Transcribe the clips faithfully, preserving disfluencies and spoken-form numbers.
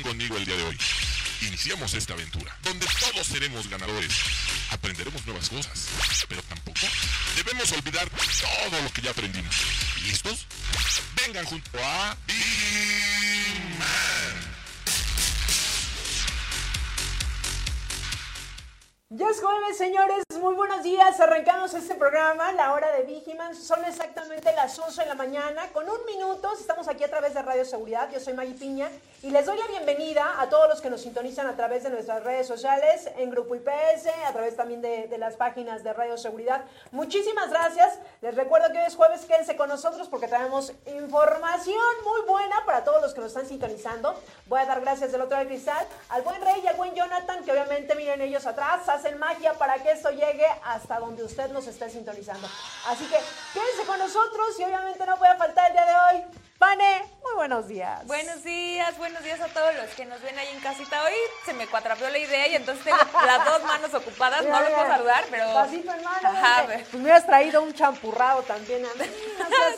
estarán conmigo el día de hoy. Iniciamos esta aventura, donde todos seremos ganadores. Aprenderemos nuevas cosas, pero tampoco debemos olvidar todo lo que ya aprendimos. ¿Listos? Vengan junto a BIMMAN. Ya es jueves, señores, muy buenos días, arrancamos este programa, la hora de Vigimán, son exactamente las once de la mañana, con un minuto, estamos aquí a través de Radio Seguridad, yo soy Maggie Piña, y les doy la bienvenida a todos los que nos sintonizan a través de nuestras redes sociales, en Grupo I P S, a través también de, de las páginas de Radio Seguridad, muchísimas gracias, les recuerdo que hoy es jueves, quédense con nosotros porque traemos información muy buena para todos los que nos están sintonizando, voy a dar gracias del otro lado del cristal, al buen Rey y al buen Jonathan, que obviamente miren ellos atrás, hacen magia para que esto llegue hasta donde usted nos esté sintonizando. Así que quédense con nosotros y obviamente no puede faltar el día de hoy. Vane, muy buenos días. Buenos días, buenos días a todos los que nos ven ahí en casita. Hoy se me cuatrapeó la idea y entonces tengo las dos manos ocupadas, mira, no los puedo saludar, pero... Pasito en mano. Ajá, pues me has traído un champurrado también a mí.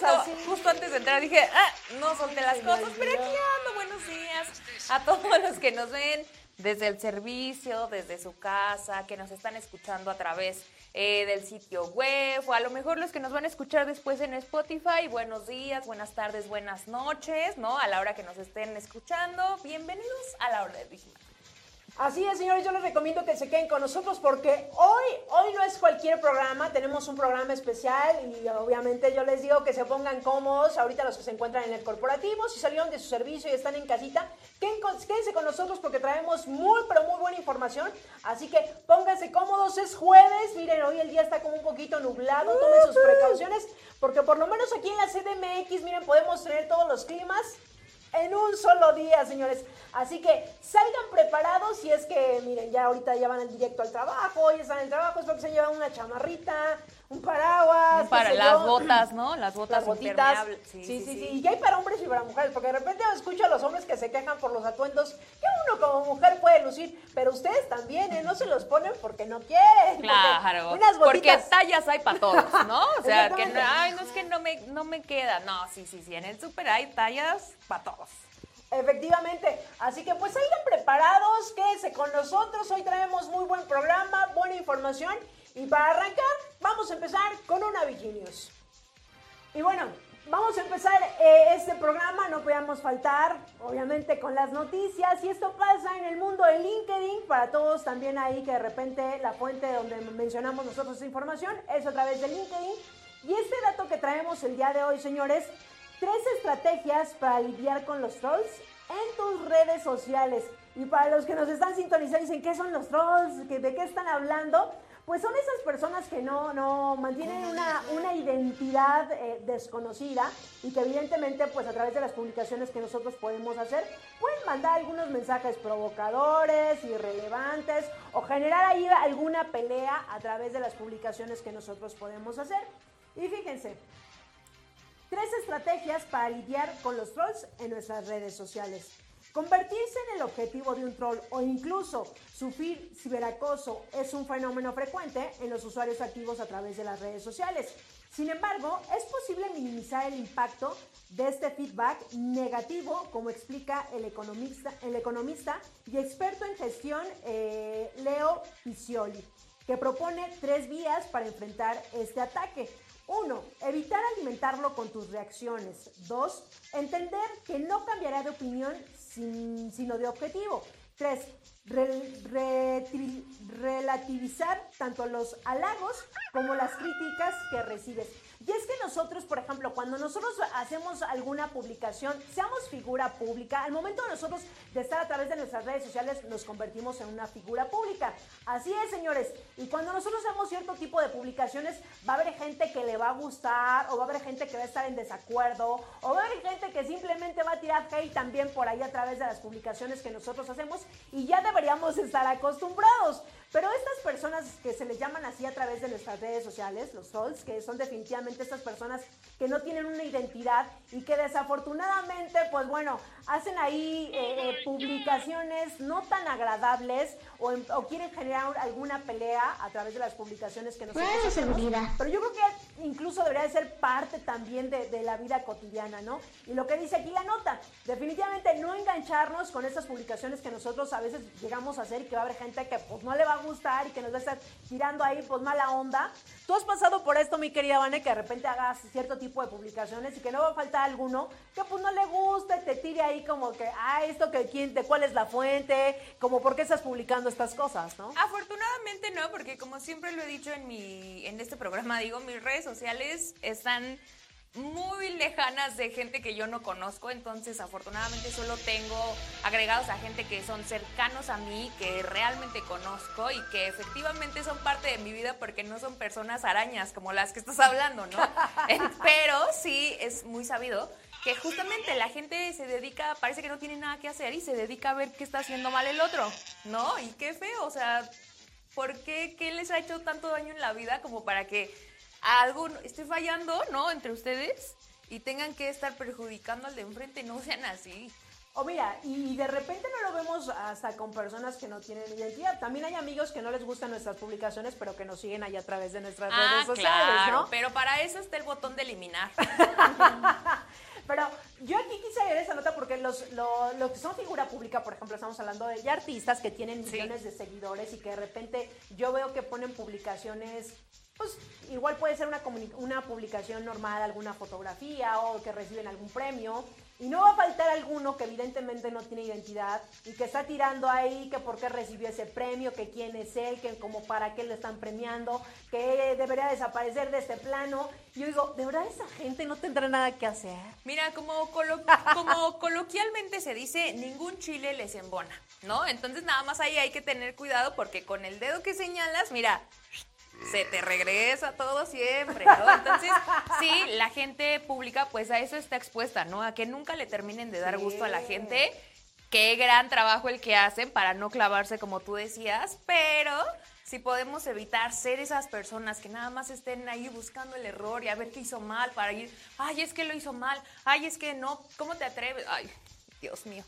No, justo antes de entrar dije, ah, no solté las sí, cosas, pero aquí ando. Buenos días a todos los que nos ven desde el servicio, desde su casa, que nos están escuchando a través eh, del sitio web, o a lo mejor los que nos van a escuchar después en Spotify. Buenos días, buenas tardes, buenas noches, ¿no? A la hora que nos estén escuchando, bienvenidos a la hora de Vigimán. Así es, señores, yo les recomiendo que se queden con nosotros porque hoy, hoy no es cualquier programa, tenemos un programa especial y obviamente yo les digo que se pongan cómodos ahorita los que se encuentran en el corporativo, si salieron de su servicio y están en casita, quédense con nosotros porque traemos muy, pero muy buena información, así que pónganse cómodos, es jueves, miren, hoy el día está como un poquito nublado, tomen sus precauciones porque por lo menos aquí en la C D M X, miren, podemos tener todos los climas en un solo día, señores. Así que salgan preparados si es que, miren, ya ahorita ya van al directo al trabajo, ya están en el trabajo, es porque se llevan una chamarrita, un paraguas. Para las yo. botas, ¿no? Las botas las botitas. Sí, sí, sí, sí, sí. Y hay para hombres y para mujeres, porque de repente escucho a los hombres que se quejan por los atuendos, que uno como mujer puede lucir, pero ustedes también, ¿eh? No se los ponen porque no quieren. Claro, unas botitas. Porque tallas hay para todos, ¿no? O sea, que no, ay, no es que no me, no me queda. No, sí, sí, sí, en el súper hay tallas para todos. Efectivamente, así que pues salgan preparados, quédense con nosotros, hoy traemos muy buen programa, buena información y para arrancar vamos a empezar con una Vigimán. Y bueno, vamos a empezar eh, este programa, no podíamos faltar obviamente con las noticias y esto pasa en el mundo de LinkedIn, para todos también ahí que de repente la fuente donde mencionamos nosotros esta información es a través de LinkedIn y este dato que traemos el día de hoy, señores, tres estrategias para lidiar con los trolls en tus redes sociales. Y para los que nos están sintonizando, dicen, ¿qué son los trolls? ¿De qué están hablando? Pues son esas personas que no, no mantienen una, una identidad eh, desconocida y que evidentemente, pues a través de las publicaciones que nosotros podemos hacer, pueden mandar algunos mensajes provocadores, irrelevantes o generar ahí alguna pelea a través de las publicaciones que nosotros podemos hacer. Y fíjense, tres estrategias para lidiar con los trolls en nuestras redes sociales. Convertirse en el objetivo de un troll o incluso sufrir ciberacoso es un fenómeno frecuente en los usuarios activos a través de las redes sociales. Sin embargo, es posible minimizar el impacto de este feedback negativo, como explica el economista, el economista y experto en gestión eh, Leo Piscioli, que propone tres vías para enfrentar este ataque. Uno, evitar alimentarlo con tus reacciones. Dos, entender que no cambiará de opinión sin, sino de objetivo. Tres, re, re, tri, relativizar tanto los halagos como las críticas que recibes. Y es que nosotros, por ejemplo, cuando nosotros hacemos alguna publicación, seamos figura pública, al momento de nosotros de estar a través de nuestras redes sociales, nos convertimos en una figura pública. Así es, señores. Y cuando nosotros hacemos cierto tipo de publicaciones, va a haber gente que le va a gustar, o va a haber gente que va a estar en desacuerdo, o va a haber gente que simplemente va a tirar hate también por ahí a través de las publicaciones que nosotros hacemos, y ya deberíamos estar acostumbrados. Pero estas personas que se les llaman así a través de nuestras redes sociales, los trolls, que son definitivamente estas personas que no tienen una identidad y que desafortunadamente, pues bueno, hacen ahí eh, eh, publicaciones no tan agradables o, o quieren generar alguna pelea a través de las publicaciones que nosotros hacemos. Pero yo creo que incluso debería de ser parte también de, de la vida cotidiana, ¿no? Y lo que dice aquí la nota, definitivamente no engancharnos con estas publicaciones que nosotros a veces llegamos a hacer y que va a haber gente que pues no le va a gustar y que nos va a estar tirando ahí pues mala onda. Tú has pasado por esto, mi querida Vane, que de repente hagas cierto tipo de publicaciones y que no va a faltar alguno que pues no le guste, te tire ahí como que, ah, esto que quién, de cuál es la fuente, como por qué estás publicando estas cosas, ¿no? Afortunadamente no, porque como siempre lo he dicho en mi, en este programa, digo, mis redes sociales están muy lejanas de gente que yo no conozco, entonces afortunadamente solo tengo agregados a gente que son cercanos a mí, que realmente conozco y que efectivamente son parte de mi vida porque no son personas arañas como las que estás hablando, ¿no? Pero sí es muy sabido que justamente la gente se dedica, parece que no tiene nada que hacer y se dedica a ver qué está haciendo mal el otro, ¿no? Y qué feo, o sea, ¿por qué? ¿Qué les ha hecho tanto daño en la vida como para que algo esté fallando, ¿no?, entre ustedes y tengan que estar perjudicando al de enfrente? No sean así. O mira, y de repente no lo vemos hasta con personas que no tienen identidad. También hay amigos que no les gustan nuestras publicaciones, pero que nos siguen ahí a través de nuestras ah, redes sociales, claro, ¿no? Pero para eso está el botón de eliminar. Pero yo aquí quise leer esa nota porque los, los, los que son figura pública, por ejemplo, estamos hablando de ya artistas que tienen millones sí. de seguidores y que de repente yo veo que ponen publicaciones. Pues igual puede ser una, una publicación normal, alguna fotografía o que reciben algún premio. Y no va a faltar alguno que evidentemente no tiene identidad y que está tirando ahí que por qué recibió ese premio, que quién es él, que como para qué lo están premiando, que debería desaparecer de este plano. Y yo digo, ¿de verdad esa gente no tendrá nada que hacer? Mira, como, colo- como coloquialmente se dice, ningún chile les embona, ¿no? Entonces nada más ahí hay que tener cuidado porque con el dedo que señalas, mira, se te regresa todo siempre, ¿no? Entonces, sí, la gente pública, pues a eso está expuesta, ¿no? A que nunca le terminen de dar sí. gusto a la gente. Qué gran trabajo el que hacen para no clavarse, como tú decías, pero si podemos evitar ser esas personas que nada más estén ahí buscando el error y a ver qué hizo mal para ir, ay, es que lo hizo mal, ay, es que no, ¿cómo te atreves? Ay, Dios mío.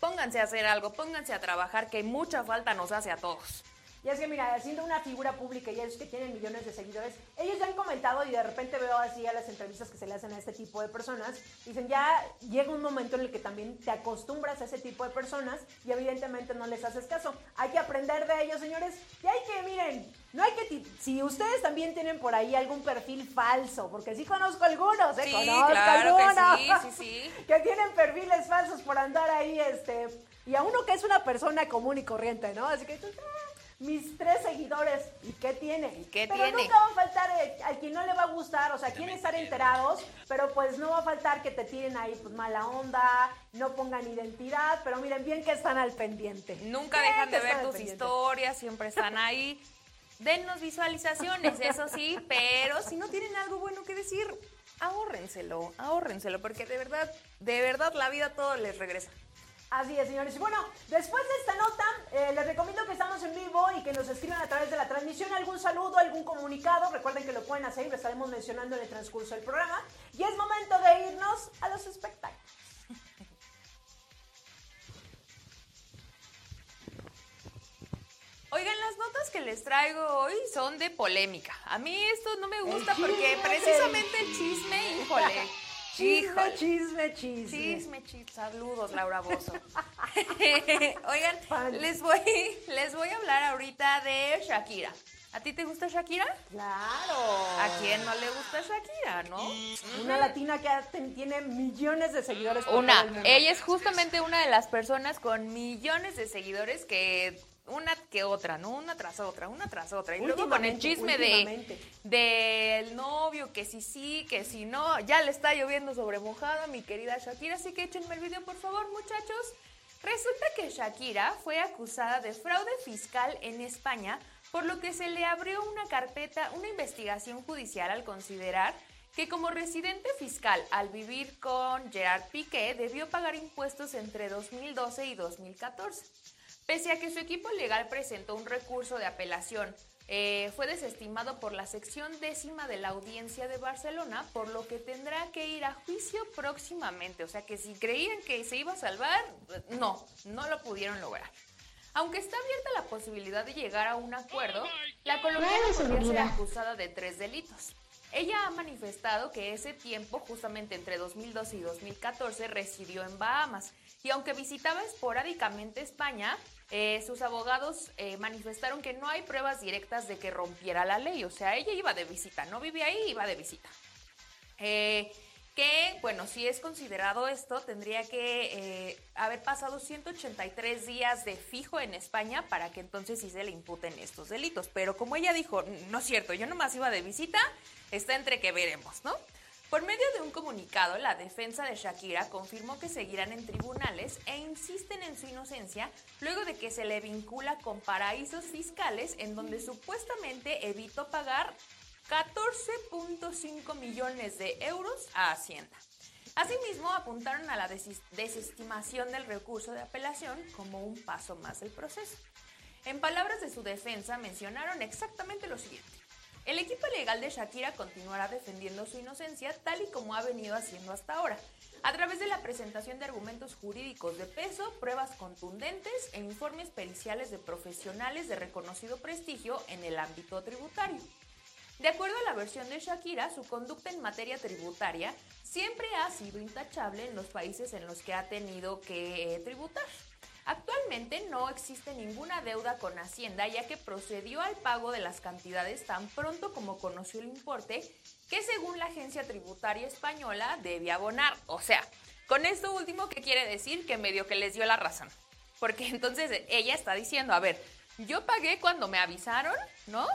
Pónganse a hacer algo, pónganse a trabajar, que mucha falta nos hace a todos. Y es que, mira, siendo una figura pública y ellos que tienen millones de seguidores, ellos ya han comentado y de repente veo así a las entrevistas que se le hacen a este tipo de personas, dicen, ya llega un momento en el que también te acostumbras a ese tipo de personas y evidentemente no les haces caso. Hay que aprender de ellos, señores, y hay que, miren, no hay que, t- si ustedes también tienen por ahí algún perfil falso, porque sí conozco algunos, ¿eh? Sí, conozco claro algunos, que sí, sí, sí. que tienen perfiles falsos por andar ahí, este, y a uno que es una persona común y corriente, ¿no? Así que tú, mis tres seguidores, ¿y qué tiene? ¿Y qué pero tiene? Nunca va a faltar el, al quien no le va a gustar, o sea, quieren estar enterados, pero pues no va a faltar que te tiren ahí pues mala onda, no pongan identidad, pero miren bien que están al pendiente. Nunca dejan de ver tus historias, siempre están ahí. Dennos visualizaciones, eso sí, pero si no tienen algo bueno que decir, ahórrenselo, ahórrenselo, porque de verdad, de verdad la vida todo les regresa. Así es, señores. Y bueno, después de esta nota, eh, les recomiendo que estamos en vivo y que nos escriban a través de la transmisión algún saludo, algún comunicado. Recuerden que lo pueden hacer y lo estaremos mencionando en el transcurso del programa. Y es momento de irnos a los espectáculos. Oigan, las notas que les traigo hoy son de polémica. A mí esto no me gusta porque precisamente el chisme, híjole. Chisme, chisme, chisme. Chisme, chisme. Saludos, Laura Bozo. Oigan, Pan. les voy les voy a hablar ahorita de Shakira. ¿A ti te gusta Shakira? Claro. ¿A quién no le gusta Shakira, no? Una latina que tiene millones de seguidores. Por una. Todo el mundo. Ella es justamente una de las personas con millones de seguidores que una que otra, ¿no? Una tras otra, una tras otra. Y luego con el chisme de del novio, que si sí, que si no, ya le está lloviendo sobre mojado a mi querida Shakira, así que échenme el video, por favor, muchachos. Resulta que Shakira fue acusada de fraude fiscal en España, por lo que se le abrió una carpeta, una investigación judicial al considerar que como residente fiscal al vivir con Gerard Piqué debió pagar impuestos entre dos mil doce y dos mil catorce. Pese a que su equipo legal presentó un recurso de apelación, eh, fue desestimado por la sección décima de la Audiencia de Barcelona, por lo que tendrá que ir a juicio próximamente. O sea que si creían que se iba a salvar, no, no lo pudieron lograr. Aunque está abierta la posibilidad de llegar a un acuerdo, la colombiana podría ser acusada de tres delitos. Ella ha manifestado que ese tiempo, justamente entre dos mil doce y dos mil catorce, residió en Bahamas. Y aunque visitaba esporádicamente España, eh, sus abogados eh, manifestaron que no hay pruebas directas de que rompiera la ley. O sea, ella iba de visita, no vivía ahí, iba de visita. Eh, que, bueno, si es considerado esto, tendría que eh, haber pasado ciento ochenta y tres días de fijo en España para que entonces sí se le imputen estos delitos. Pero como ella dijo, no es cierto, yo nomás iba de visita... Está entre que veremos, ¿no? Por medio de un comunicado, la defensa de Shakira confirmó que seguirán en tribunales e insisten en su inocencia luego de que se le vincula con paraísos fiscales en donde supuestamente evitó pagar catorce punto cinco millones de euros a Hacienda. Asimismo, apuntaron a la desestimación del recurso de apelación como un paso más del proceso. En palabras de su defensa, mencionaron exactamente lo siguiente. El equipo legal de Shakira continuará defendiendo su inocencia tal y como ha venido haciendo hasta ahora, a través de la presentación de argumentos jurídicos de peso, pruebas contundentes e informes periciales de profesionales de reconocido prestigio en el ámbito tributario. De acuerdo a la versión de Shakira, su conducta en materia tributaria siempre ha sido intachable en los países en los que ha tenido que tributar. Actualmente no existe ninguna deuda con Hacienda, ya que procedió al pago de las cantidades tan pronto como conoció el importe que, según la agencia tributaria española, debía abonar. O sea, con esto último, ¿qué quiere decir? Que medio que les dio la razón. Porque entonces ella está diciendo, a ver, yo pagué cuando me avisaron, ¿no?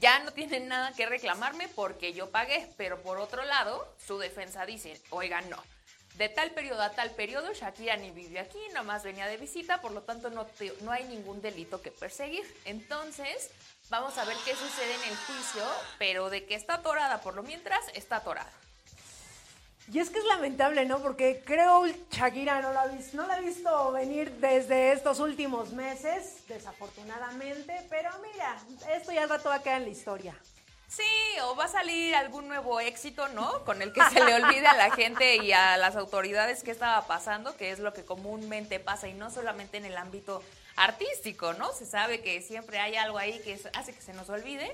Ya no tienen nada que reclamarme porque yo pagué. Pero por otro lado, su defensa dice, oigan, no. De tal periodo a tal periodo, Shakira ni vivió aquí, nomás venía de visita, por lo tanto no, te, no hay ningún delito que perseguir. Entonces, vamos a ver qué sucede en el juicio, pero de que está atorada por lo mientras, está atorada. Y es que es lamentable, ¿no? Porque creo Shakira no la, no la ha visto venir desde estos últimos meses, desafortunadamente, pero mira, esto ya al rato va a quedar en la historia. Sí, o va a salir algún nuevo éxito, ¿no? Con el que se le olvide a la gente y a las autoridades qué estaba pasando, que es lo que comúnmente pasa, y no solamente en el ámbito artístico, ¿no? Se sabe que siempre hay algo ahí que hace que se nos olvide,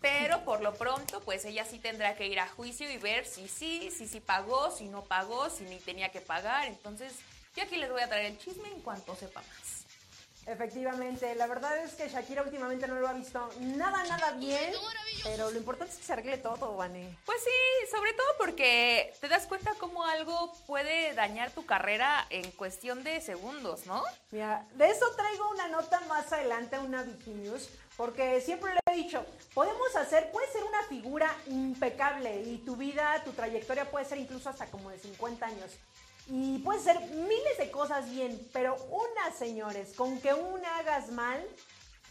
pero por lo pronto, pues ella sí tendrá que ir a juicio y ver si sí, si sí pagó, si no pagó, si ni tenía que pagar. Entonces, yo aquí les voy a traer el chisme en cuanto sepa más. Efectivamente, la verdad es que Shakira últimamente no lo ha visto nada, nada bien, pero lo importante es que se arregle todo, Vane. Pues sí, sobre todo porque te das cuenta cómo algo puede dañar tu carrera en cuestión de segundos, ¿no? Mira, de eso traigo una nota más adelante, una Vicky News, porque siempre le he dicho, podemos hacer, puede ser una figura impecable y tu vida, tu trayectoria puede ser incluso hasta como de cincuenta años. Y puedes hacer miles de cosas bien, pero una, señores, con que una hagas mal,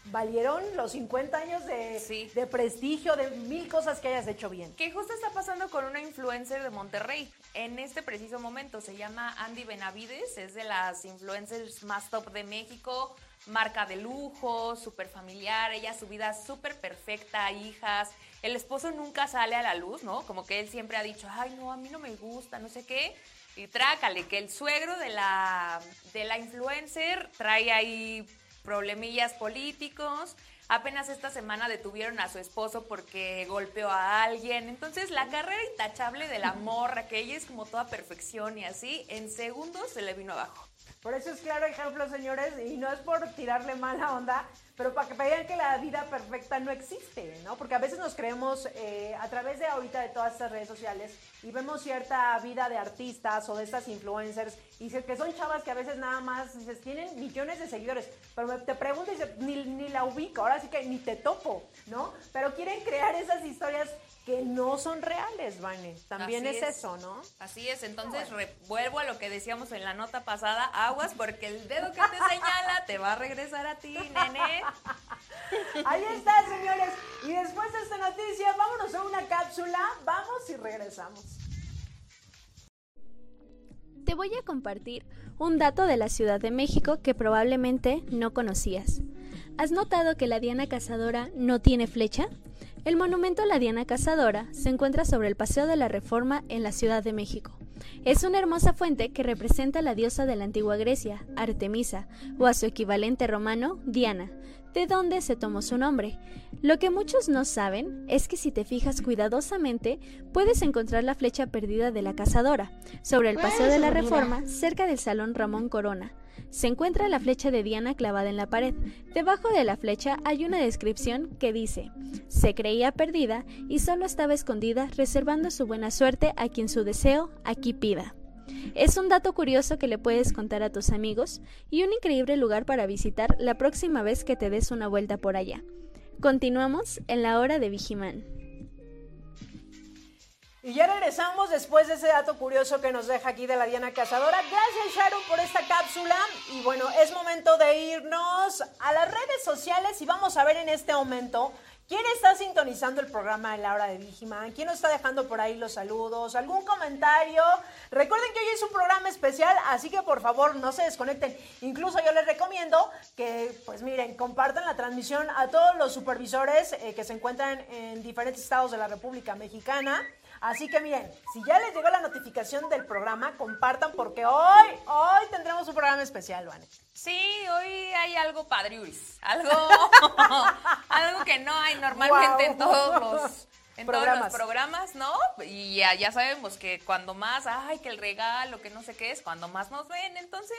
valieron los cincuenta años de, sí. de prestigio, de mil cosas que hayas hecho bien. Que justo está pasando con una influencer de Monterrey en este preciso momento. Se llama Andy Benavides, es de las influencers más top de México, marca de lujo, súper familiar, ella su vida súper perfecta, hijas. El esposo nunca sale a la luz, ¿no? Como que él siempre ha dicho, ay, no, a mí no me gusta, no sé qué. Y trácale, que el suegro de la, de la influencer trae ahí problemillas políticos. Apenas esta semana detuvieron a su esposo porque golpeó a alguien. Entonces, la carrera intachable de la morra, que ella es como toda perfección y así, en segundos se le vino abajo. Por eso es claro ejemplo, señores, y no es por tirarle mala onda, pero para que vean que la vida perfecta no existe, ¿no? Porque a veces nos creemos eh, a través de ahorita de todas estas redes sociales y vemos cierta vida de artistas o de estas influencers y se, que son chavas que a veces nada más dices, tienen millones de seguidores, pero me, te pregunto y se, ni, ni la ubico, ahora sí que ni te topo, ¿no? Pero quieren crear esas historias que no son reales, Vane. También es, es eso, ¿no? Así es. Entonces, bueno. re, vuelvo a lo que decíamos en la nota pasada. Aguas, porque el dedo que te señala te va a regresar a ti, nene. Ahí está, señores. Y después de esta noticia, vámonos a una cápsula. Vamos y regresamos. te voy a compartir un dato de la Ciudad de México que probablemente no conocías. ¿Has notado que la Diana Cazadora no tiene flecha? El monumento a la Diana Cazadora se encuentra sobre el Paseo de la Reforma en la Ciudad de México. Es una hermosa fuente que representa a la diosa de la antigua Grecia, Artemisa, o a su equivalente romano, Diana, de donde se tomó su nombre. Lo que muchos no saben es que si te fijas cuidadosamente, puedes encontrar la flecha perdida de la cazadora, sobre el Paseo de la Reforma, cerca del Salón Ramón Corona. Se encuentra la flecha de Diana clavada en la pared. Debajo de la flecha hay una descripción que dice: se creía perdida y solo estaba escondida, reservando su buena suerte a quien su deseo aquí pida. Es un dato curioso que le puedes contar a tus amigos y un increíble lugar para visitar la próxima vez que te des una vuelta por allá. Continuamos en la hora de Vigimán. Y ya regresamos después de ese dato curioso que nos deja aquí de la Diana Cazadora. Gracias, Sharon, por esta cápsula. Y bueno, es momento de irnos a las redes sociales y vamos a ver en este momento quién está sintonizando el programa de la hora de Vigimán, quién nos está dejando por ahí los saludos, algún comentario. Recuerden que hoy es un programa especial, así que por favor no se desconecten. Incluso yo les recomiendo que, pues miren, compartan la transmisión a todos los supervisores eh, que se encuentran en diferentes estados de la República Mexicana. Así que miren, si ya les llegó la notificación del programa, compartan porque hoy, hoy tendremos un programa especial, Vane. Sí, hoy hay algo padriuris, algo, algo que no hay normalmente wow. en todos los, en programas. todos los programas, ¿no? Y ya, ya sabemos que cuando más, ay, que el regalo, que no sé qué es, cuando más nos ven, entonces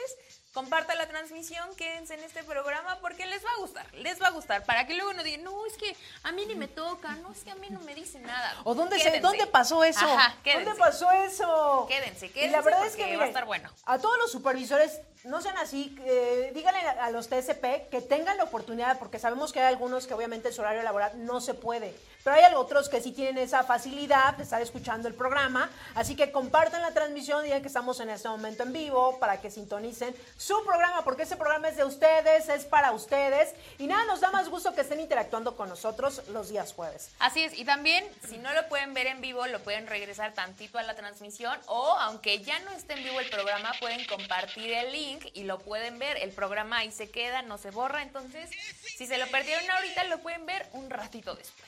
compartan la transmisión, quédense en este programa porque les va a gustar, les va a gustar, para que luego no digan, no, es que a mí ni me toca, no, es que a mí no me dice nada. ¿O dónde, se, ¿dónde pasó eso? Ajá, ¿dónde pasó eso? Quédense, quédense, y la verdad es que miren, va a estar bueno. A todos los supervisores, no sean así, eh, díganle a los T S P que tengan la oportunidad, porque sabemos que hay algunos que obviamente su horario laboral no se puede, pero hay otros que sí tienen esa facilidad de estar escuchando el programa, así que compartan la transmisión, digan que estamos en este momento en vivo, para que sintonicen su programa, porque ese programa es de ustedes, es para ustedes, y nada, nos da más gusto que estén interactuando con nosotros los días jueves. Así es, y también, si no lo pueden ver en vivo, lo pueden regresar tantito a la transmisión, o aunque ya no esté en vivo el programa, pueden compartir el link y lo pueden ver, el programa ahí se queda, no se borra, entonces, si se lo perdieron ahorita, lo pueden ver un ratito después.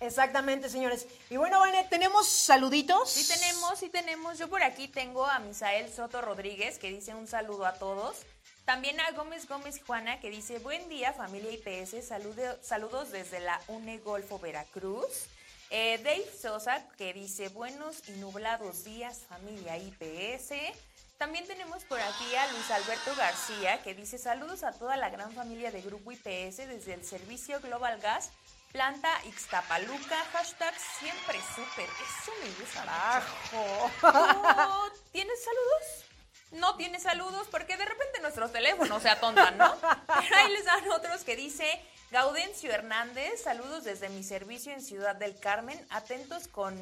Exactamente, señores. Y bueno, Vane, ¿tenemos saluditos? Sí tenemos, sí tenemos. Yo por aquí tengo a Misael Soto Rodríguez, que dice un saludo a todos. También a Gómez Gómez Juana, que dice, buen día, familia I P S, saludo, saludos desde la U N E Golfo Veracruz. Eh, Dave Sosa, que dice, buenos y nublados días, familia I P S. También tenemos por aquí a Luis Alberto García, que dice, saludos a toda la gran familia de Grupo I P S desde el servicio Global Gas, planta Ixtapaluca, hashtag siempre súper. Eso me gusta mucho. ¿Tienes saludos? No tienes saludos porque de repente nuestros teléfonos se atontan, ¿no? Pero ahí les dan otros que dice Gaudencio Hernández, saludos desde mi servicio en Ciudad del Carmen, atentos con...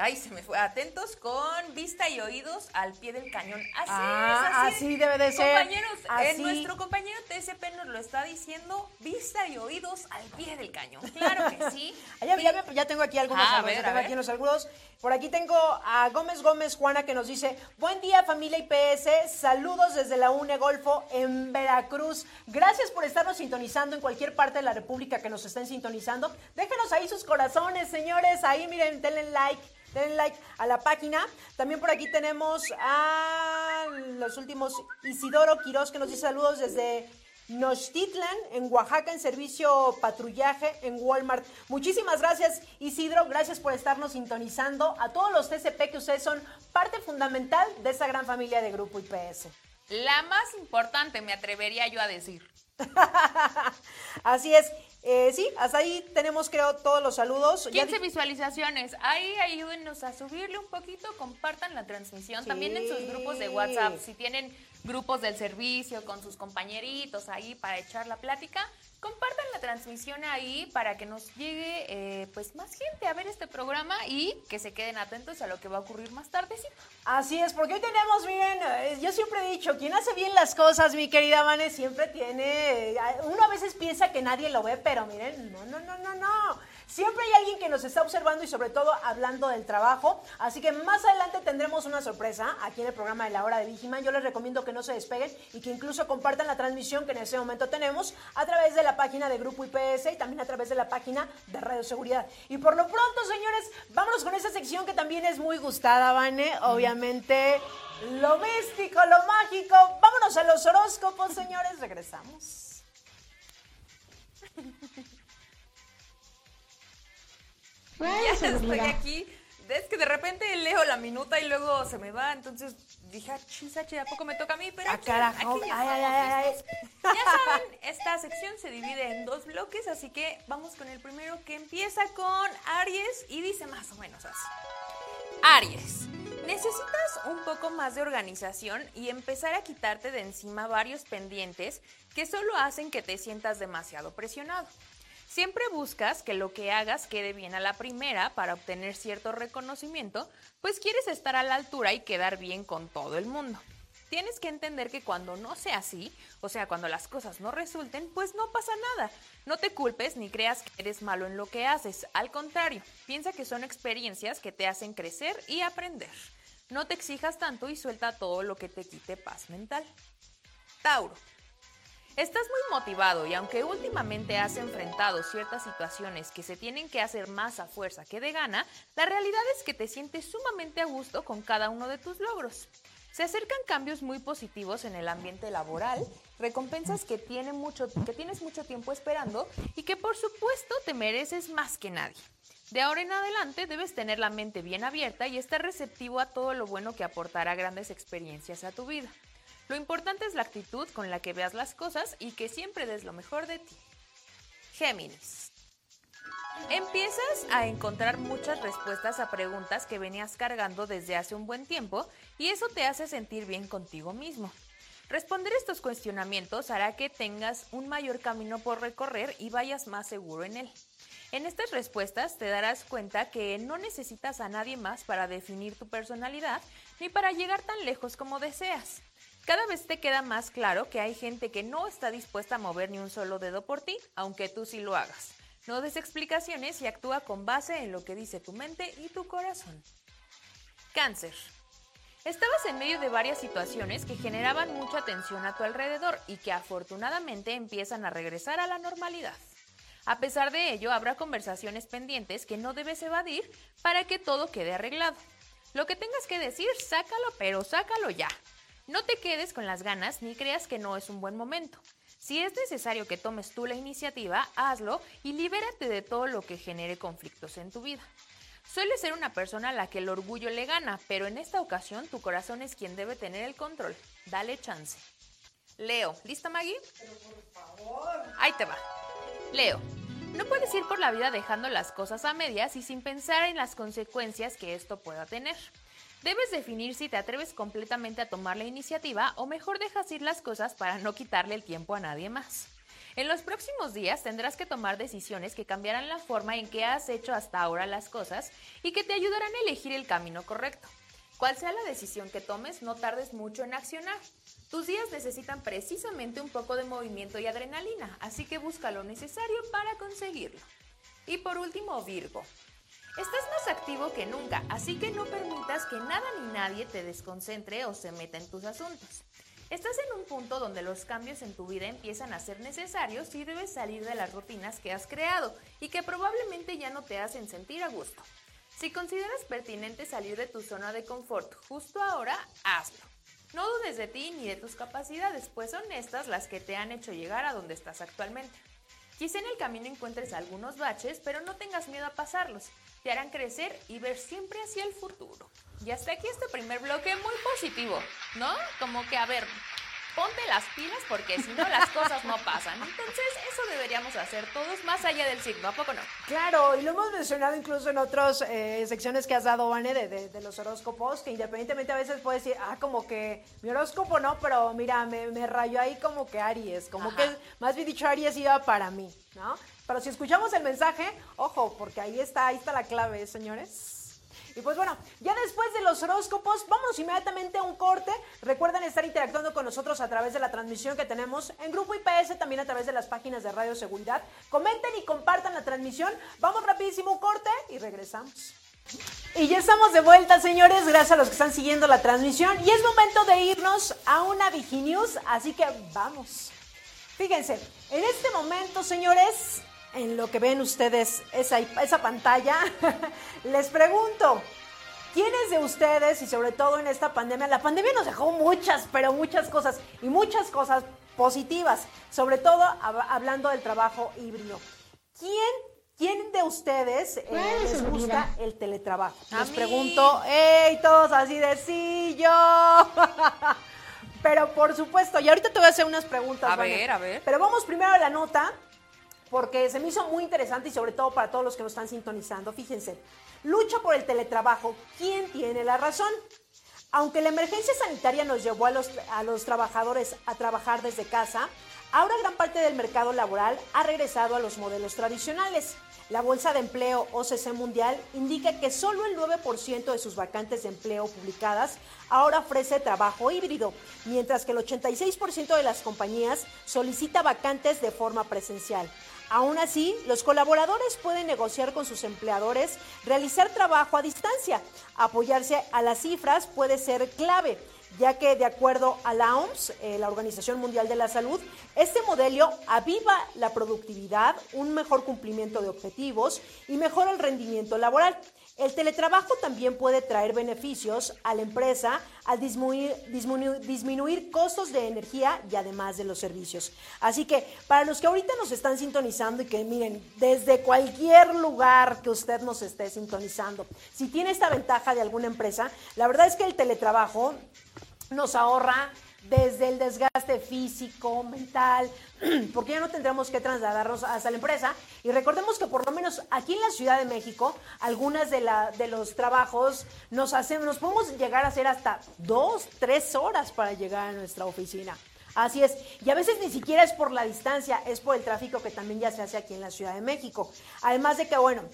Ay, se me fue. Atentos con vista y oídos al pie del cañón. Así ah, es, así, así debe de ser. Compañeros, así. Eh, nuestro compañero T S P nos lo está diciendo, vista y oídos al pie del cañón. Claro que sí. ya, sí. Ya, ya tengo aquí algunos ah, a ver, ya a tengo ver. aquí los algunos. Por aquí tengo a Gómez Gómez Juana que nos dice, buen día familia I P S, saludos desde la U N E Golfo en Veracruz. Gracias por estarnos sintonizando en cualquier parte de la República que nos estén sintonizando. Déjenos ahí sus corazones, señores. Ahí miren, denle like. Denle like a la página. También por aquí tenemos a los últimos Isidoro Quiroz que nos dice saludos desde Nochtitlán, en Oaxaca, en servicio patrullaje en Walmart. Muchísimas gracias, Isidro, gracias por estarnos sintonizando. A todos los T C P que ustedes son parte fundamental de esta gran familia de Grupo I P S. La más importante, me atrevería yo a decir. Así es. Eh, sí, hasta ahí tenemos, creo, todos los saludos. quince visualizaciones. Ahí ayúdennos a subirle un poquito, compartan la transmisión. Sí. También en sus grupos de WhatsApp, si tienen grupos del servicio con sus compañeritos ahí para echar la plática, compartan la transmisión ahí para que nos llegue eh, pues más gente a ver este programa y que se queden atentos a lo que va a ocurrir más tarde. ¿Sí? Así es, porque hoy tenemos, miren, yo siempre he dicho, quien hace bien las cosas, mi querida Vane, siempre tiene, uno a veces piensa que nadie lo ve, pero miren, no, no, no, no, no. Siempre hay alguien que nos está observando y sobre todo hablando del trabajo, así que más adelante tendremos una sorpresa aquí en el programa de La Hora de Vigimán. Yo les recomiendo que no se despeguen y que incluso compartan la transmisión que en este momento tenemos a través de la página de Grupo I P S y también a través de la página de Radio Seguridad. Y por lo pronto, señores, vámonos con esta sección que también es muy gustada, Vane, obviamente. Lo místico, lo mágico. Vámonos a los horóscopos, señores. Regresamos. Ya estoy aquí. Es que de repente leo la minuta y luego se me va. Entonces dije, chisache, ¿a poco me toca a mí? Pero aquí, aquí ya, ay, ay, ay. Ya saben, esta sección se divide en dos bloques. Así que vamos con el primero, que empieza con Aries y dice más o menos así. Aries, necesitas un poco más de organización y empezar a quitarte de encima varios pendientes que solo hacen que te sientas demasiado presionado. Siempre buscas que lo que hagas quede bien a la primera para obtener cierto reconocimiento, pues quieres estar a la altura y quedar bien con todo el mundo. Tienes que entender que cuando no sea así, o sea, cuando las cosas no resulten, pues no pasa nada. No te culpes ni creas que eres malo en lo que haces. Al contrario, piensa que son experiencias que te hacen crecer y aprender. No te exijas tanto y suelta todo lo que te quite paz mental. Tauro. Estás muy motivado y aunque últimamente has enfrentado ciertas situaciones que se tienen que hacer más a fuerza que de gana, la realidad es que te sientes sumamente a gusto con cada uno de tus logros. Se acercan cambios muy positivos en el ambiente laboral, recompensas que, tiene mucho, que tienes mucho tiempo esperando y que por supuesto te mereces más que nadie. De ahora en adelante debes tener la mente bien abierta y estar receptivo a todo lo bueno que aportará grandes experiencias a tu vida. Lo importante es la actitud con la que veas las cosas y que siempre des lo mejor de ti. Géminis. Empiezas a encontrar muchas respuestas a preguntas que venías cargando desde hace un buen tiempo y eso te hace sentir bien contigo mismo. Responder estos cuestionamientos hará que tengas un mayor camino por recorrer y vayas más seguro en él. En estas respuestas te darás cuenta que no necesitas a nadie más para definir tu personalidad ni para llegar tan lejos como deseas. Cada vez te queda más claro que hay gente que no está dispuesta a mover ni un solo dedo por ti, aunque tú sí lo hagas. No des explicaciones y actúa con base en lo que dice tu mente y tu corazón. Cáncer. Estabas en medio de varias situaciones que generaban mucha tensión a tu alrededor y que afortunadamente empiezan a regresar a la normalidad. A pesar de ello, habrá conversaciones pendientes que no debes evadir para que todo quede arreglado. Lo que tengas que decir, sácalo, pero sácalo ya. No te quedes con las ganas ni creas que no es un buen momento. Si es necesario que tomes tú la iniciativa, hazlo y libérate de todo lo que genere conflictos en tu vida. Suele ser una persona a la que el orgullo le gana, pero en esta ocasión tu corazón es quien debe tener el control. Dale chance. Leo, ¿lista, Maggie? Pero por favor. Ahí te va. Leo, no puedes ir por la vida dejando las cosas a medias y sin pensar en las consecuencias que esto pueda tener. Debes definir si te atreves completamente a tomar la iniciativa o mejor dejas ir las cosas para no quitarle el tiempo a nadie más. En los próximos días tendrás que tomar decisiones que cambiarán la forma en que has hecho hasta ahora las cosas y que te ayudarán a elegir el camino correcto. Cual sea la decisión que tomes, no tardes mucho en accionar. Tus días necesitan precisamente un poco de movimiento y adrenalina, así que busca lo necesario para conseguirlo. Y por último, Virgo. Estás más activo que nunca, así que no permitas que nada ni nadie te desconcentre o se meta en tus asuntos. Estás en un punto donde los cambios en tu vida empiezan a ser necesarios y debes salir de las rutinas que has creado y que probablemente ya no te hacen sentir a gusto. Si consideras pertinente salir de tu zona de confort justo ahora, hazlo. No dudes de ti ni de tus capacidades, pues son estas las que te han hecho llegar a donde estás actualmente. Quizá en el camino encuentres algunos baches, pero no tengas miedo a pasarlos. Te harán crecer y ver siempre hacia el futuro. Y hasta aquí este primer bloque muy positivo, ¿no? Como que, a ver, ponte las pilas porque si no las cosas no pasan. Entonces eso deberíamos hacer todos más allá del signo, ¿a poco no? Claro, y lo hemos mencionado incluso en otras eh, secciones que has dado, Vane, de, de, de los horóscopos, que independientemente a veces puedes decir, ah, como que mi horóscopo no, pero mira, me, me rayó ahí como que Aries, como Ajá. que más bien dicho Aries iba para mí, ¿no? Pero si escuchamos el mensaje, ojo, porque ahí está, ahí está la clave, señores. Y pues bueno, ya después de los horóscopos, vámonos inmediatamente a un corte. Recuerden estar interactuando con nosotros a través de la transmisión que tenemos en Grupo I P S, también a través de las páginas de Radio Seguridad. Comenten y compartan la transmisión. Vamos rapidísimo, un corte y regresamos. Y ya estamos de vuelta, señores, gracias a los que están siguiendo la transmisión. Y es momento de irnos a una Viginews, así que vamos. Fíjense, en este momento, señores, en lo que ven ustedes esa, esa pantalla, les pregunto, ¿quiénes de ustedes, y sobre todo en esta pandemia, la pandemia nos dejó muchas, pero muchas cosas, y muchas cosas positivas, sobre todo hab- hablando del trabajo híbrido? ¿Quién... ¿Quién de ustedes eh, les gusta el teletrabajo? A les mí. Pregunto, ¡ey! Todos así de sí, yo. Pero por supuesto, y ahorita te voy a hacer unas preguntas. A Vane. ver, a ver. Pero vamos primero a la nota, porque se me hizo muy interesante y sobre todo para todos los que nos están sintonizando. Fíjense, lucha por el teletrabajo. ¿Quién tiene la razón? Aunque la emergencia sanitaria nos llevó a los, a los trabajadores a trabajar desde casa, ahora gran parte del mercado laboral ha regresado a los modelos tradicionales. La Bolsa de Empleo O C C Mundial indica que solo el nueve por ciento de sus vacantes de empleo publicadas ahora ofrece trabajo híbrido, mientras que el ochenta y seis por ciento de las compañías solicita vacantes de forma presencial. Aún así, los colaboradores pueden negociar con sus empleadores, realizar trabajo a distancia. Apoyarse a las cifras puede ser clave, ya que de acuerdo a la O M S, eh, la Organización Mundial de la Salud, este modelo aviva la productividad, un mejor cumplimiento de objetivos y mejora el rendimiento laboral. El teletrabajo también puede traer beneficios a la empresa al disminuir, disminuir, disminuir costos de energía y además de los servicios. Así que para los que ahorita nos están sintonizando y que miren, desde cualquier lugar que usted nos esté sintonizando, si tiene esta ventaja de alguna empresa, la verdad es que el teletrabajo nos ahorra desde el desgaste físico, mental, porque ya no tendremos que trasladarnos hasta la empresa. Y recordemos que por lo menos aquí en la Ciudad de México, algunas de, la, de los trabajos nos hacen, nos podemos llegar a hacer hasta dos, tres horas para llegar a nuestra oficina. Así es, y a veces ni siquiera es por la distancia, es por el tráfico que también ya se hace aquí en la Ciudad de México. Además de que, bueno,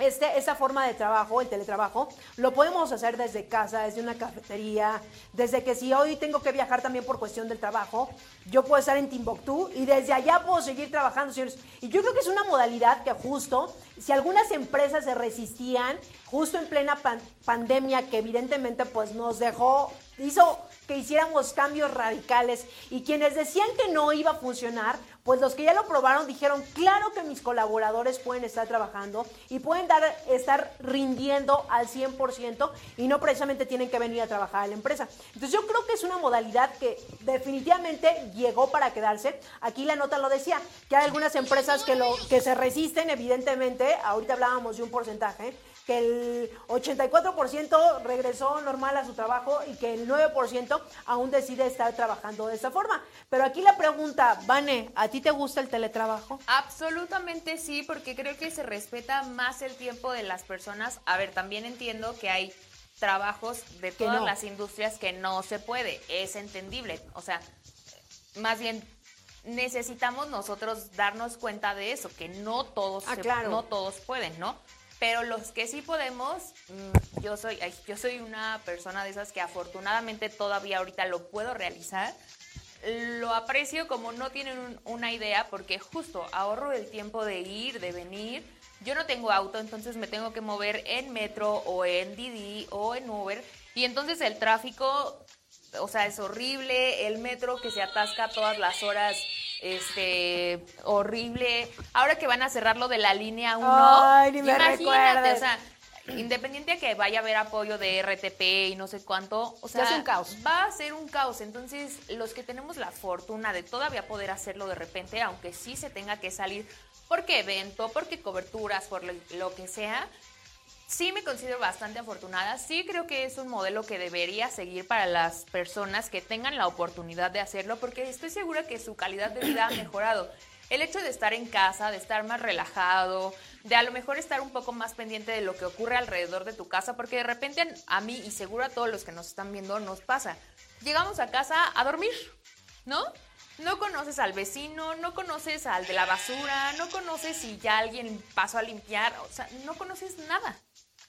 Este, esta forma de trabajo, el teletrabajo, lo podemos hacer desde casa, desde una cafetería, desde que si hoy tengo que viajar también por cuestión del trabajo, yo puedo estar en Timbuktu y desde allá puedo seguir trabajando, señores. Y yo creo que es una modalidad que justo, si algunas empresas se resistían, justo en plena pan- pandemia, que evidentemente pues nos dejó, hizo que hiciéramos cambios radicales, y quienes decían que no iba a funcionar, pues los que ya lo probaron dijeron, claro que mis colaboradores pueden estar trabajando y pueden dar, estar rindiendo al cien por ciento y no precisamente tienen que venir a trabajar a la empresa. Entonces yo creo que es una modalidad que definitivamente llegó para quedarse. Aquí la nota lo decía, que hay algunas empresas que, lo, que se resisten, evidentemente, ahorita hablábamos de un porcentaje, que el ochenta y cuatro por ciento regresó normal a su trabajo y que el nueve por ciento aún decide estar trabajando de esta forma. Pero aquí la pregunta, Vane, ¿a ti te gusta el teletrabajo? Absolutamente sí, porque creo que se respeta más el tiempo de las personas. A ver, también entiendo que hay trabajos de todas no. las industrias que no se puede, es entendible. O sea, más bien necesitamos nosotros darnos cuenta de eso, que no todos, ah, se, claro. no todos pueden, ¿no? Pero los que sí podemos, yo soy, yo soy una persona de esas que afortunadamente todavía ahorita lo puedo realizar. Lo aprecio como no tienen un, una idea, porque justo ahorro el tiempo de ir, de venir. Yo no tengo auto, entonces me tengo que mover en metro o en Didi o en Uber. Y entonces el tráfico, o sea, es horrible. El metro que se atasca todas las horas, este, horrible. Ahora que van a cerrar lo de la línea uno, ay, ni me imagínate, o sea, independiente de que vaya a haber apoyo de R T P y no sé cuánto, o sea, es un caos. Va a ser un caos. Entonces, los que tenemos la fortuna de todavía poder hacerlo de repente, aunque sí se tenga que salir, porque evento, porque coberturas, por lo, lo que sea, sí me considero bastante afortunada. Sí creo que es un modelo que debería seguir para las personas que tengan la oportunidad de hacerlo, porque estoy segura que su calidad de vida ha mejorado. El hecho de estar en casa, de estar más relajado, de a lo mejor estar un poco más pendiente de lo que ocurre alrededor de tu casa, porque de repente a mí y seguro a todos los que nos están viendo nos pasa. Llegamos a casa a dormir, ¿no? No conoces al vecino, no conoces al de la basura, no conoces si ya alguien pasó a limpiar, o sea, no conoces nada.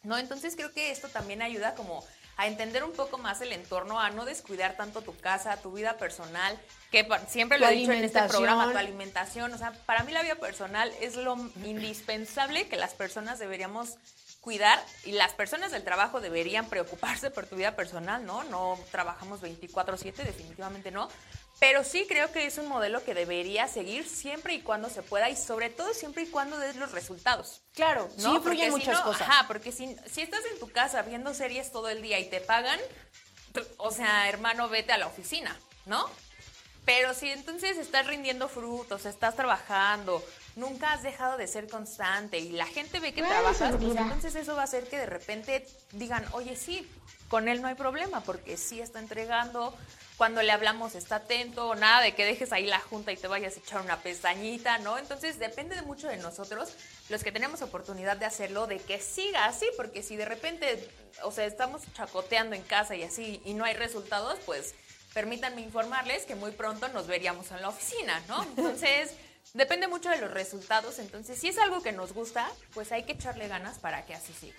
¿no? Entonces creo que esto también ayuda como a entender un poco más el entorno, a no descuidar tanto tu casa, tu vida personal, que siempre lo he dicho en este programa, tu alimentación. O sea, para mí la vida personal es lo indispensable que las personas deberíamos cuidar, y las personas del trabajo deberían preocuparse por tu vida personal, ¿no? No trabajamos veinticuatro siete, definitivamente no, pero sí creo que es un modelo que debería seguir siempre y cuando se pueda, y sobre todo siempre y cuando des los resultados. Claro, ¿no? Sí influyen muchas si no, cosas. Ajá, porque si, si estás en tu casa viendo series todo el día y te pagan, o sea, hermano, vete a la oficina, ¿no? Pero si entonces estás rindiendo frutos, estás trabajando, nunca has dejado de ser constante y la gente ve que bueno, trabajas, pues entonces eso va a hacer que de repente digan, oye, sí, con él no hay problema porque sí está entregando, cuando le hablamos está atento, nada de que dejes ahí la junta y te vayas a echar una pestañita, ¿no? Entonces depende de mucho de nosotros, los que tenemos oportunidad de hacerlo, de que siga así, porque si de repente, o sea, estamos chacoteando en casa y así y no hay resultados, pues permítanme informarles que muy pronto nos veríamos en la oficina, ¿no? Entonces depende mucho de los resultados, entonces si es algo que nos gusta, pues hay que echarle ganas para que así siga.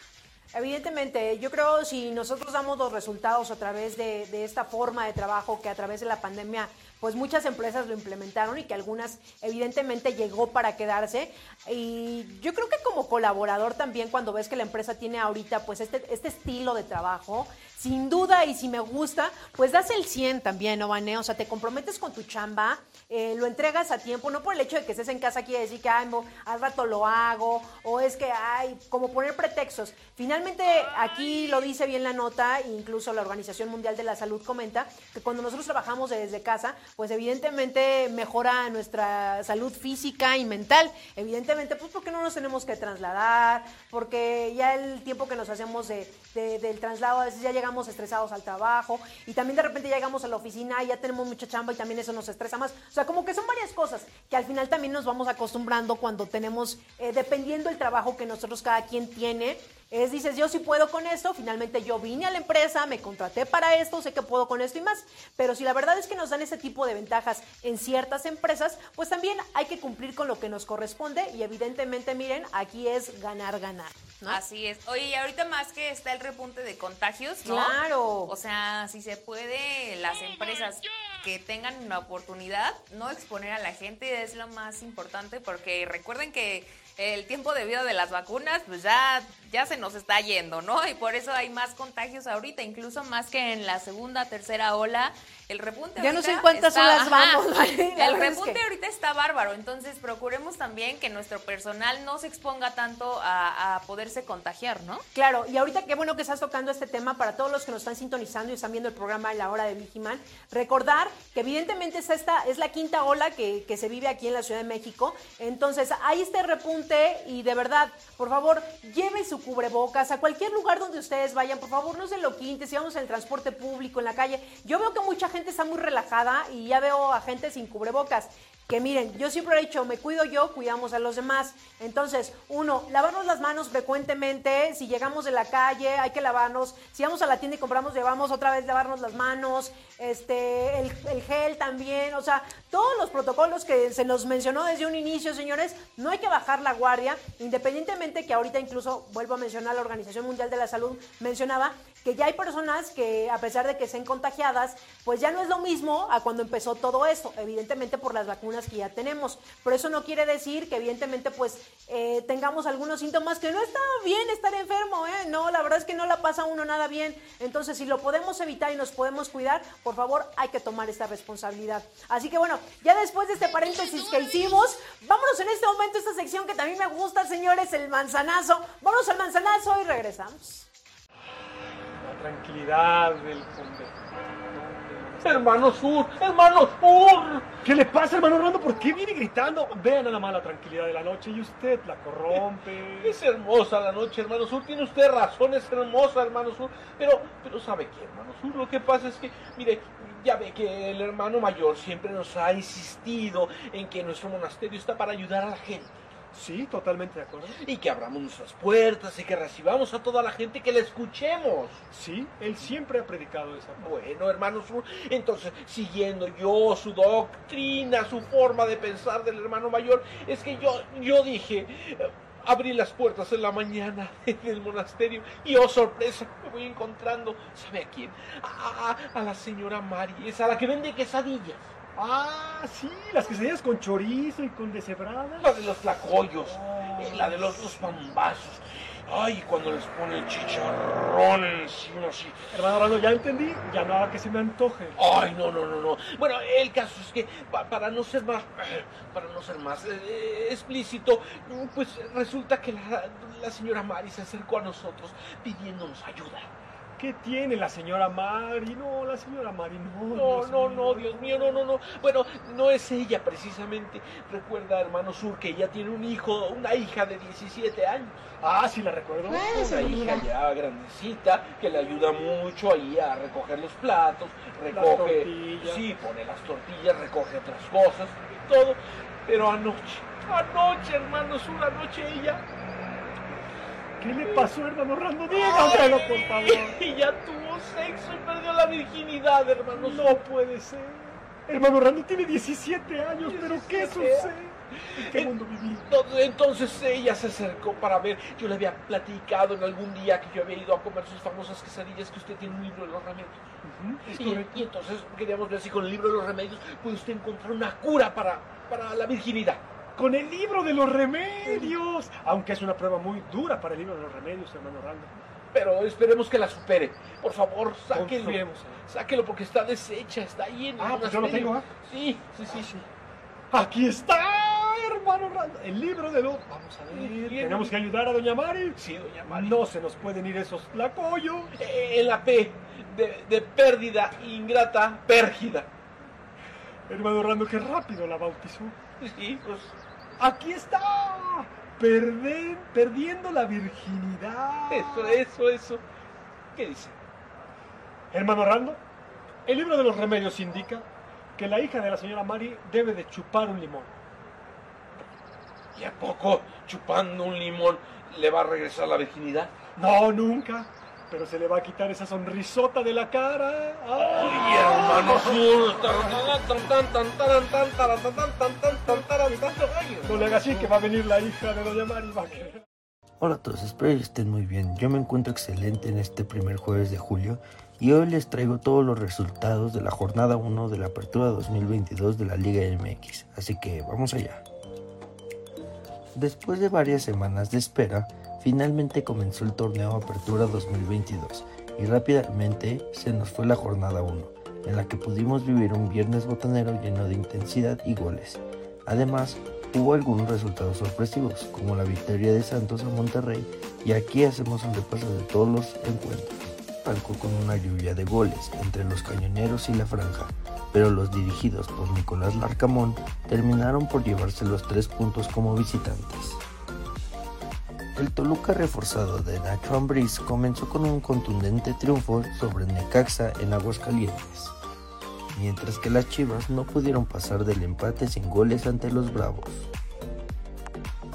Evidentemente, yo creo si nosotros damos los resultados a través de, de esta forma de trabajo que a través de la pandemia, pues muchas empresas lo implementaron y que algunas evidentemente llegó para quedarse, y yo creo que como colaborador también cuando ves que la empresa tiene ahorita pues este, este estilo de trabajo, sin duda y si me gusta, pues das el cien también, ¿no, Vane? O sea, te comprometes con tu chamba, eh, lo entregas a tiempo, no por el hecho de que estés en casa quiere decir que ay, no, al rato lo hago, o es que ay, como poner pretextos. Finalmente aquí lo dice bien la nota, incluso la Organización Mundial de la Salud comenta que cuando nosotros trabajamos desde casa, pues evidentemente mejora nuestra salud física y mental, evidentemente pues porque no nos tenemos que trasladar, porque ya el tiempo que nos hacemos de, de, del traslado, a veces ya llegamos estresados al trabajo y también de repente llegamos a la oficina y ya tenemos mucha chamba y también eso nos estresa más, o sea como que son varias cosas que al final también nos vamos acostumbrando cuando tenemos, eh, dependiendo el trabajo que nosotros cada quien tiene. Es, dices, yo sí puedo con esto, finalmente yo vine a la empresa, me contraté para esto, sé que puedo con esto y más, pero si la verdad es que nos dan ese tipo de ventajas en ciertas empresas, pues también hay que cumplir con lo que nos corresponde y evidentemente, miren, aquí es ganar, ganar, ¿no? Así es. Oye, y ahorita más que está el repunte de contagios, ¿no? Claro. O sea, si se puede, las empresas que tengan una oportunidad, no exponer a la gente es lo más importante, porque recuerden que el tiempo de vida de las vacunas, pues ya, ya se nos está yendo, ¿no? Y por eso hay más contagios ahorita, incluso más que en la segunda, tercera ola. El repunte ya ahorita. Ya no sé en cuántas está, olas ajá, vamos. ¿Vale? El repunte que... ahorita está bárbaro, entonces procuremos también que nuestro personal no se exponga tanto a, a poderse contagiar, ¿no? Claro, y ahorita qué bueno que estás tocando este tema para todos los que nos están sintonizando y están viendo el programa en la hora de Vigimán. Recordar que evidentemente es, esta, es la quinta ola que, que se vive aquí en la Ciudad de México, entonces hay este repunte. Y de verdad, por favor, lleven su cubrebocas a cualquier lugar donde ustedes vayan, por favor, no se lo quiten, si vamos en el transporte público, en la calle. Yo veo que mucha gente está muy relajada y ya veo a gente sin cubrebocas. Que miren, yo siempre he dicho, me cuido yo, cuidamos a los demás. Entonces, uno, lavarnos las manos frecuentemente, si llegamos de la calle hay que lavarnos, si vamos a la tienda y compramos, llevamos otra vez lavarnos las manos, este, el, el gel también, o sea, todos los protocolos que se nos mencionó desde un inicio, señores, no hay que bajar la guardia, independientemente que ahorita incluso, vuelvo a mencionar, la Organización Mundial de la Salud mencionaba que ya hay personas que a pesar de que estén contagiadas, pues ya no es lo mismo a cuando empezó todo esto, evidentemente por las vacunas que ya tenemos, pero eso no quiere decir que evidentemente pues eh, tengamos algunos síntomas que no está bien estar enfermo, ¿eh? No, la verdad es que no la pasa uno nada bien, entonces si lo podemos evitar y nos podemos cuidar, por favor hay que tomar esta responsabilidad, así que bueno, ya después de este paréntesis que hicimos, vámonos en este momento a esta sección que también me gusta, señores, el manzanazo, vámonos al manzanazo y regresamos. Tranquilidad del hermano Sur, hermano Sur, ¿qué le pasa, hermano Orlando? ¿Por qué viene gritando? Vean a la mala tranquilidad de la noche y usted la corrompe. Es hermosa la noche, hermano Sur, tiene usted razón, es hermosa, hermano Sur, pero, pero ¿sabe qué, hermano Sur? Lo que pasa es que, mire, ya ve que el hermano mayor siempre nos ha insistido en que nuestro monasterio está para ayudar a la gente. Sí, totalmente de acuerdo. Y que abramos nuestras puertas y que recibamos a toda la gente, que la escuchemos. Sí, él siempre ha predicado esa palabra. Bueno, hermano Sur, entonces, siguiendo yo su doctrina, su forma de pensar del hermano mayor, es que yo, yo dije, Abrí las puertas en la mañana del monasterio y, oh sorpresa, me voy encontrando, ¿sabe a quién? A, a, a la señora Mari, es a la que vende quesadillas. Ah, sí, las quesadillas con chorizo y con deshebradas. La de los tlacoyos, oh, eh, la de los dos pambazos. Ay, cuando les pone el chicharrón, sí, no, sí. Hermano Rano, ya entendí, ya nada que se me antoje. Ay, no, no, no, no. Bueno, el caso es que, pa para no ser más, para no ser más eh, explícito, pues resulta que la, la señora Mari se acercó a nosotros pidiéndonos ayuda. ¿Qué tiene la señora Mari? No, la señora Mari, no. No, no, no, Dios mío, no, no, no. Bueno, no es ella precisamente. Recuerda, hermano Sur, que ella tiene un hijo, una hija de diecisiete años. Ah, sí, la recuerdo. Pues, una hija ya grandecita que le ayuda mucho ahí a recoger los platos, recoge, sí, pone las tortillas, recoge otras cosas y todo. Pero anoche, anoche, hermano Sur, anoche ella... ¿Qué le pasó, hermano Rando? Dígamelo, por favor. Ella tuvo sexo y perdió la virginidad, hermano. No puede ser. Hermano Rando tiene diecisiete años, diecisiete. ¿Pero qué sucede? ¿En qué mundo viví? Entonces ella se acercó para ver. Yo le había platicado en algún día que yo había ido a comer sus famosas quesadillas, que usted tiene un libro de los remedios. Uh -huh. y, y entonces queríamos ver si con el libro de los remedios puede usted encontrar una cura para, para la virginidad. Con el libro de los remedios. Aunque es una prueba muy dura para el libro de los remedios, hermano Rando. Pero esperemos que la supere. Por favor, sáquelo. Consuelo. Sáquelo porque está deshecha, está ahí en... Ah, pues yo lo tengo, ¿ah? Sí, sí, sí, sí. Aquí está, hermano Rando. El libro de los... Vamos a ver. Tenemos que ayudar a doña Mari. Sí, doña Mari. No se nos pueden ir esos tlacoyos. Eh, en la P de, de pérdida, ingrata, pérgida. Hermano Rando, qué rápido la bautizó. Sí, pues... ¡Aquí está! Perder, perdiendo la virginidad. Eso, eso, eso. ¿Qué dice? Hermano Rando, el libro de los remedios indica que la hija de la señora Mari debe de chupar un limón. ¿Y a poco chupando un limón le va a regresar la virginidad? No, nunca. Pero se le va a quitar esa sonrisota de la cara. ¡Ay, hermano Sur! No le hagas así que va a venir la hija de doña Mari. Hola a todos, espero que estén muy bien. Yo me encuentro excelente en este primer jueves de julio y hoy les traigo todos los resultados de la jornada uno de la apertura dos mil veintidós de la Liga M X. Así que vamos allá. Después de varias semanas de espera, finalmente comenzó el torneo Apertura dos mil veintidós y rápidamente se nos fue la jornada uno, en la que pudimos vivir un viernes botanero lleno de intensidad y goles. Además, hubo algunos resultados sorpresivos, como la victoria de Santos a Monterrey, y aquí hacemos un repaso de todos los encuentros. Arrancó con una lluvia de goles entre los cañoneros y la franja, pero los dirigidos por Nicolás Larcamón terminaron por llevarse los tres puntos como visitantes. El Toluca reforzado de Nacho Ambriz comenzó con un contundente triunfo sobre Necaxa en Aguascalientes, mientras que las Chivas no pudieron pasar del empate sin goles ante los Bravos.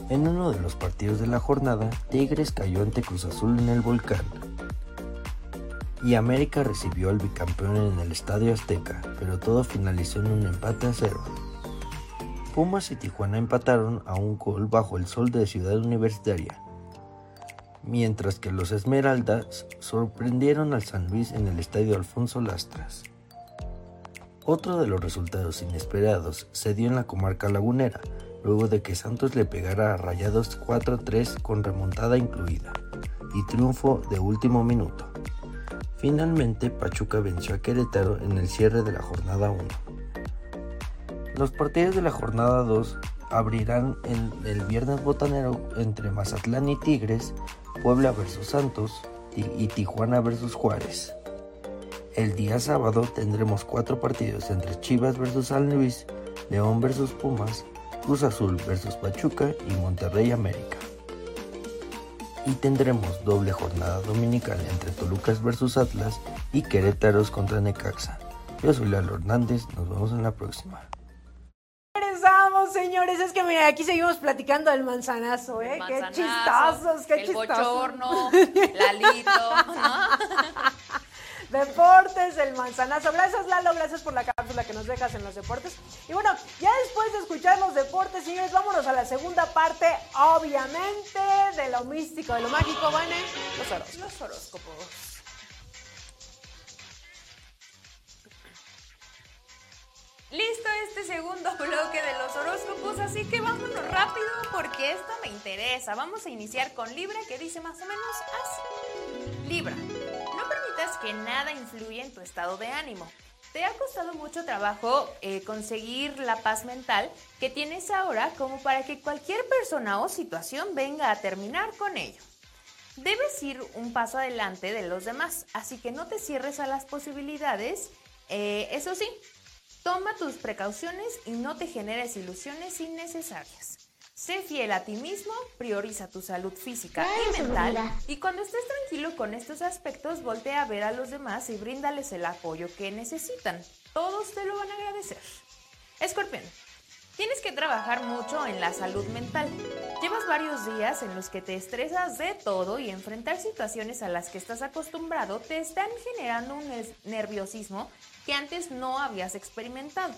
En uno de los partidos de la jornada, Tigres cayó ante Cruz Azul en el Volcán y América recibió al bicampeón en el Estadio Azteca, pero todo finalizó en un empate a cero. Pumas y Tijuana empataron a un gol bajo el sol de Ciudad Universitaria, mientras que los Esmeraldas sorprendieron al San Luis en el Estadio Alfonso Lastras. Otro de los resultados inesperados se dio en la comarca lagunera, luego de que Santos le pegara a Rayados cuatro a tres con remontada incluida y triunfo de último minuto. Finalmente, Pachuca venció a Querétaro en el cierre de la jornada uno. Los partidos de la jornada dos abrirán el, el viernes botanero entre Mazatlán y Tigres, Puebla versus Santos y Tijuana versus Juárez. El día sábado tendremos cuatro partidos entre Chivas versus San Luis, León versus Pumas, Cruz Azul versus Pachuca y Monterrey América. Y tendremos doble jornada dominical entre Tolucas versus Atlas y Querétaros contra Necaxa. Yo soy Lalo Hernández, nos vemos en la próxima. Señores, es que mira, aquí seguimos platicando del manzanazo, ¿eh? Manzanazo, qué chistazos, qué el chistazo. El bochorno, Lalito, ¿no? Deportes, el manzanazo. Gracias, Lalo, gracias por la cabeza. cápsula que nos dejas en los deportes. Y bueno, ya después de escuchar los deportes, señores, vámonos a la segunda parte, obviamente, de lo místico, de lo mágico, Vane, los horos, los horóscopos. Listo este segundo bloque de los horóscopos, así que vámonos rápido porque esto me interesa. Vamos a iniciar con Libra, que dice más o menos así. Libra, no permitas que nada influya en tu estado de ánimo. Te ha costado mucho trabajo eh, conseguir la paz mental que tienes ahora como para que cualquier persona o situación venga a terminar con ello. Debes ir un paso adelante de los demás, así que no te cierres a las posibilidades, eh, eso sí. Toma tus precauciones y no te generes ilusiones innecesarias. Sé fiel a ti mismo, prioriza tu salud física y mental y cuando estés tranquilo con estos aspectos, voltea a ver a los demás y bríndales el apoyo que necesitan. Todos te lo van a agradecer. Escorpión, tienes que trabajar mucho en la salud mental. Llevas varios días en los que te estresas de todo y enfrentar situaciones a las que estás acostumbrado te están generando un nerviosismo que antes no habías experimentado.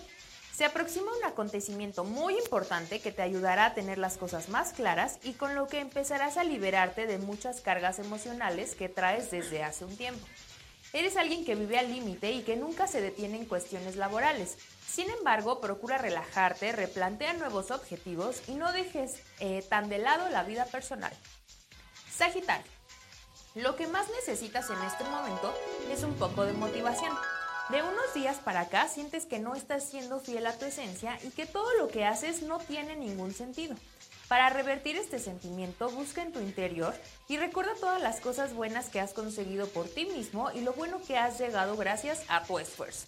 Se aproxima un acontecimiento muy importante que te ayudará a tener las cosas más claras y con lo que empezarás a liberarte de muchas cargas emocionales que traes desde hace un tiempo. Eres alguien que vive al límite y que nunca se detiene en cuestiones laborales. Sin embargo, procura relajarte, replantea nuevos objetivos y no dejes eh, tan de lado la vida personal. Sagitario, lo que más necesitas en este momento es un poco de motivación. De unos días para acá sientes que no estás siendo fiel a tu esencia y que todo lo que haces no tiene ningún sentido. Para revertir este sentimiento, busca en tu interior y recuerda todas las cosas buenas que has conseguido por ti mismo y lo bueno que has llegado gracias a tu esfuerzo.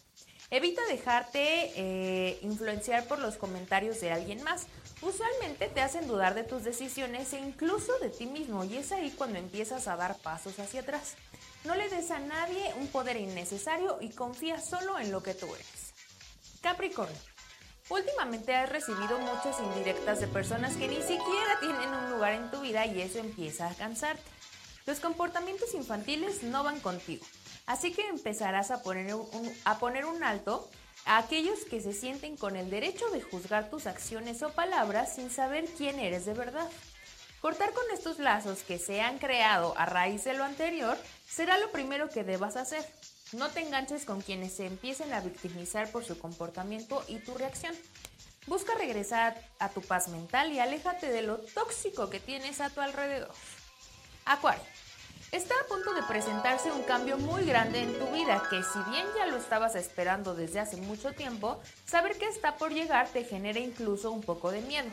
Evita dejarte eh, influenciar por los comentarios de alguien más. Usualmente te hacen dudar de tus decisiones e incluso de ti mismo y es ahí cuando empiezas a dar pasos hacia atrás. No le des a nadie un poder innecesario y confía solo en lo que tú eres. Capricornio, últimamente has recibido muchas indirectas de personas que ni siquiera tienen un lugar en tu vida y eso empieza a cansarte. Los comportamientos infantiles no van contigo, así que empezarás a poner un, a poner un alto a aquellos que se sienten con el derecho de juzgar tus acciones o palabras sin saber quién eres de verdad. Cortar con estos lazos que se han creado a raíz de lo anterior será lo primero que debas hacer. No te enganches con quienes se empiecen a victimizar por su comportamiento y tu reacción. Busca regresar a tu paz mental y aléjate de lo tóxico que tienes a tu alrededor. Acuario, está a punto de presentarse un cambio muy grande en tu vida que, si bien ya lo estabas esperando desde hace mucho tiempo, saber que está por llegar te genera incluso un poco de miedo.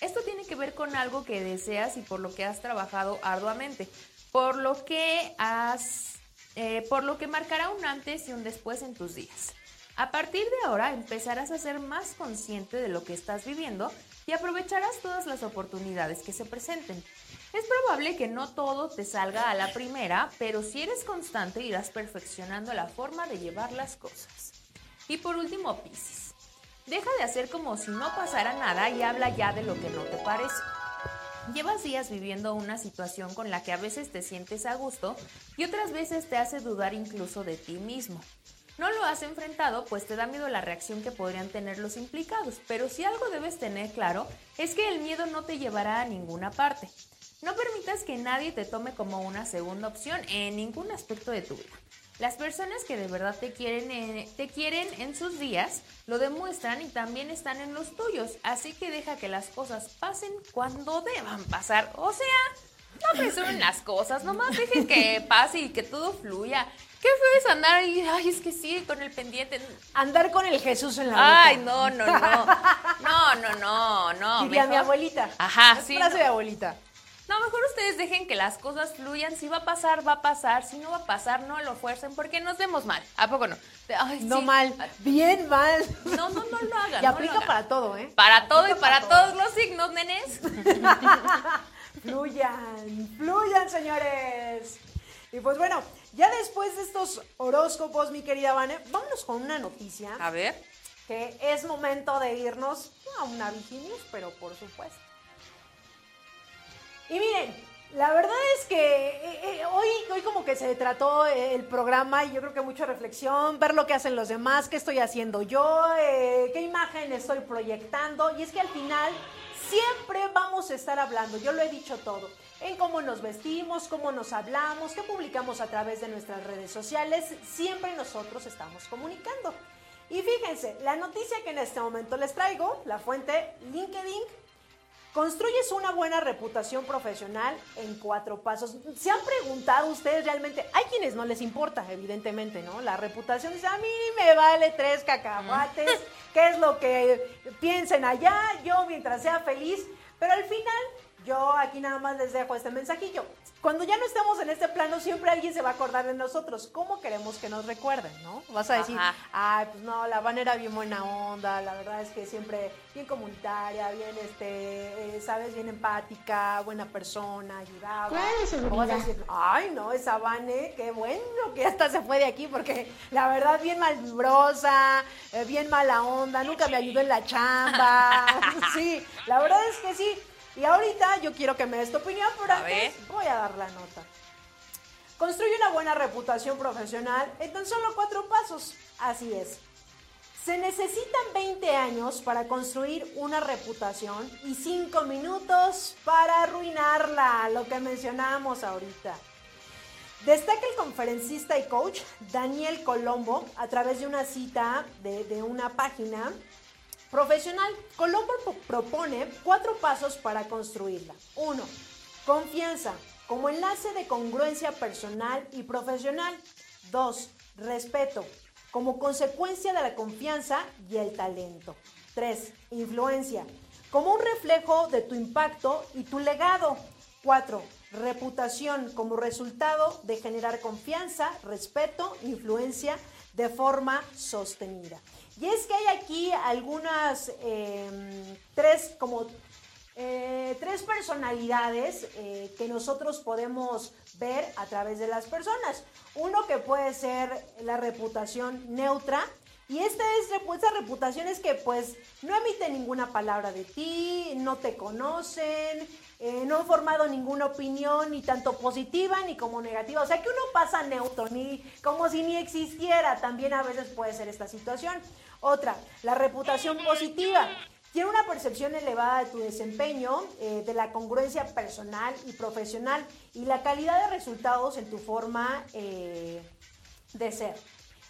Esto tiene que ver con algo que deseas y por lo que has trabajado arduamente, por lo que has, eh, por lo que marcará un antes y un después en tus días. A partir de ahora empezarás a ser más consciente de lo que estás viviendo y aprovecharás todas las oportunidades que se presenten. Es probable que no todo te salga a la primera, pero si eres constante irás perfeccionando la forma de llevar las cosas. Y por último, Piscis. Deja de hacer como si no pasara nada y habla ya de lo que no te parece. Llevas días viviendo una situación con la que a veces te sientes a gusto y otras veces te hace dudar incluso de ti mismo. No lo has enfrentado, pues te da miedo la reacción que podrían tener los implicados, pero si algo debes tener claro es que el miedo no te llevará a ninguna parte. No permitas que nadie te tome como una segunda opción en ningún aspecto de tu vida. Las personas que de verdad te quieren, eh, te quieren en sus días lo demuestran y también están en los tuyos, así que deja que las cosas pasen cuando deban pasar. O sea, no apresuren las cosas, nomás dejen que pase y que todo fluya. Qué feo es andar ahí, ay, es que sí, con el pendiente. Andar con el Jesús en la boca. Ay, no, no, no. No, no, no, no. Diría mi abuelita. Ajá, es sí. Frase no. de abuelita. No, mejor ustedes dejen que las cosas fluyan. Si va a pasar, va a pasar. Si no va a pasar, no lo fuercen porque nos vemos mal. ¿A poco no? Ay, no sí. mal, bien mal. No, no, no lo hagan. Y no aplica hagan. para todo, ¿eh? Para aplica todo y para, para todos todo. los signos, nenes. Fluyan, fluyan, señores. Y pues bueno, ya después de estos horóscopos, mi querida Vane, vámonos con una noticia. A ver. Que es momento de irnos a una Viginews, pero por supuesto. Y miren, la verdad es que eh, eh, hoy, que hoy como que se trató el programa y yo creo que mucha reflexión, ver lo que hacen los demás, qué estoy haciendo yo, eh, qué imagen estoy proyectando. Y es que al final siempre vamos a estar hablando, yo lo he dicho todo, en cómo nos vestimos, cómo nos hablamos, qué publicamos a través de nuestras redes sociales, siempre nosotros estamos comunicando. Y fíjense, la noticia que en este momento les traigo, la fuente LinkedIn, construyes una buena reputación profesional en cuatro pasos. ¿Se han preguntado ustedes realmente? Hay quienes no les importa, evidentemente, ¿no? La reputación dice, a mí me vale tres cacahuates, qué es lo que piensen allá, yo mientras sea feliz, pero al final... Yo aquí nada más les dejo este mensajillo. Cuando ya no estemos en este plano, siempre alguien se va a acordar de nosotros. ¿Cómo queremos que nos recuerden, no? Vas a decir, ajá, ay, pues no, la Vane era bien buena onda, la verdad es que siempre bien comunitaria, bien, este, eh, sabes, bien empática, buena persona, ayudaba. Claro, se olvida. Vas a decir, ay, no, esa Vane, qué bueno que hasta se fue de aquí, porque la verdad, bien malvibrosa, eh, bien mala onda, nunca me ayudó en la chamba. Sí, la verdad es que sí. Y ahorita yo quiero que me des tu opinión, pero antes voy a dar la nota. Construye una buena reputación profesional en tan solo cuatro pasos. Así es. Se necesitan veinte años para construir una reputación y cinco minutos para arruinarla, lo que mencionábamos ahorita. Destaca el conferencista y coach Daniel Colombo a través de una cita de, de una página profesional. Colombo propone cuatro pasos para construirla. Uno, confianza como enlace de congruencia personal y profesional. Dos, respeto como consecuencia de la confianza y el talento. Tres, influencia como un reflejo de tu impacto y tu legado. Cuatro, reputación como resultado de generar confianza, respeto, influencia de forma sostenida. Y es que hay aquí algunas, eh, tres, como, eh, tres personalidades eh, que nosotros podemos ver a través de las personas. Uno que puede ser la reputación neutra, y esta es, esta reputación es que pues no emite ninguna palabra de ti, no te conocen, eh, no han formado ninguna opinión, ni tanto positiva ni como negativa. O sea, que uno pasa neutro, ni, como si ni existiera. También a veces puede ser esta situación. Otra, la reputación positiva. Tiene una percepción elevada de tu desempeño, eh, de la congruencia personal y profesional, y la calidad de resultados en tu forma eh, de ser.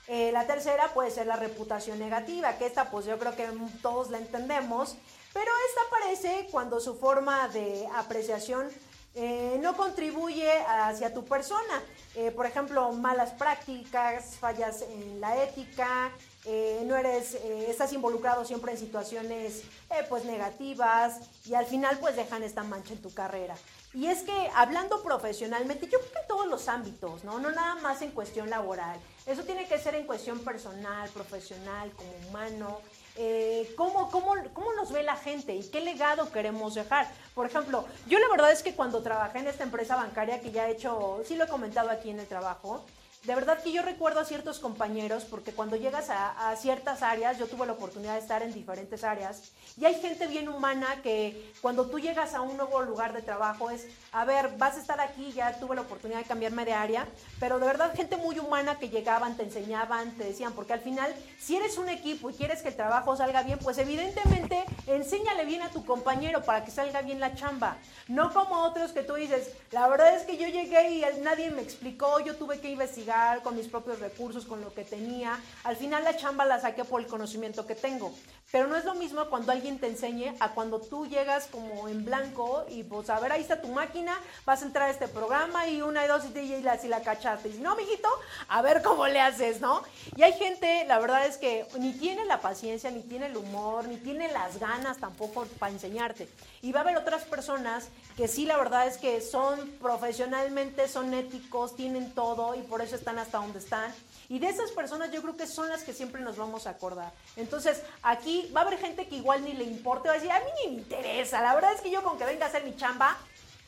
Eh, la tercera puede ser la reputación negativa, que esta pues yo creo que todos la entendemos, pero esta aparece cuando su forma de apreciación eh, no contribuye hacia tu persona. Eh, por ejemplo, malas prácticas, fallas en la ética, eh, no eres, eh, estás involucrado siempre en situaciones eh, pues negativas, y al final pues dejan esta mancha en tu carrera. Y es que hablando profesionalmente, yo creo que en todos los ámbitos, ¿no? No nada más en cuestión laboral. Eso tiene que ser en cuestión personal, profesional, como humano. Eh, ¿cómo, cómo, ¿Cómo nos ve la gente y qué legado queremos dejar? Por ejemplo, yo la verdad es que cuando trabajé en esta empresa bancaria, que ya he hecho, sí lo he comentado aquí en el trabajo, de verdad que yo recuerdo a ciertos compañeros, porque cuando llegas a, a ciertas áreas, yo tuve la oportunidad de estar en diferentes áreas, y hay gente bien humana que cuando tú llegas a un nuevo lugar de trabajo es, a ver, vas a estar aquí, ya tuve la oportunidad de cambiarme de área, pero de verdad gente muy humana que llegaban, te enseñaban, te decían, porque al final, si eres un equipo y quieres que el trabajo salga bien, pues evidentemente enséñale bien a tu compañero para que salga bien la chamba, no como otros que tú dices, la verdad es que yo llegué y nadie me explicó, yo tuve que investigar con mis propios recursos, con lo que tenía. Al final la chamba la saqué por el conocimiento que tengo, pero no es lo mismo cuando alguien te enseñe a cuando tú llegas como en blanco y pues a ver, ahí está tu máquina, vas a entrar a este programa y una y dos y, y la, si la cachaste, y si no, mijito, a ver cómo le haces, ¿no? Y hay gente, la verdad es que ni tiene la paciencia, ni tiene el humor, ni tiene las ganas tampoco para enseñarte, y va a haber otras personas que sí, la verdad es que son profesionalmente, son éticos, tienen todo, y por eso están hasta donde están, y de esas personas yo creo que son las que siempre nos vamos a acordar. Entonces aquí va a haber gente que igual ni le importe, va a decir, a mí ni me interesa, la verdad es que yo con que venga a hacer mi chamba,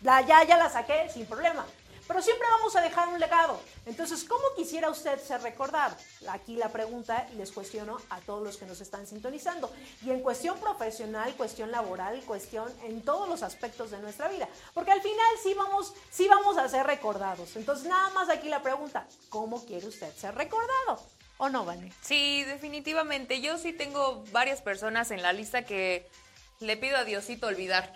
la, ya, ya la saqué sin problema. pero siempre vamos a dejar un legado. Entonces, ¿cómo quisiera usted ser recordado? Aquí la pregunta, y les cuestiono a todos los que nos están sintonizando. Y en cuestión profesional, cuestión laboral, cuestión en todos los aspectos de nuestra vida. Porque al final sí vamos, sí vamos a ser recordados. Entonces, nada más aquí la pregunta, ¿cómo quiere usted ser recordado? ¿O no, Vane? Sí, definitivamente. Yo sí tengo varias personas en la lista que le pido a Diosito olvidar.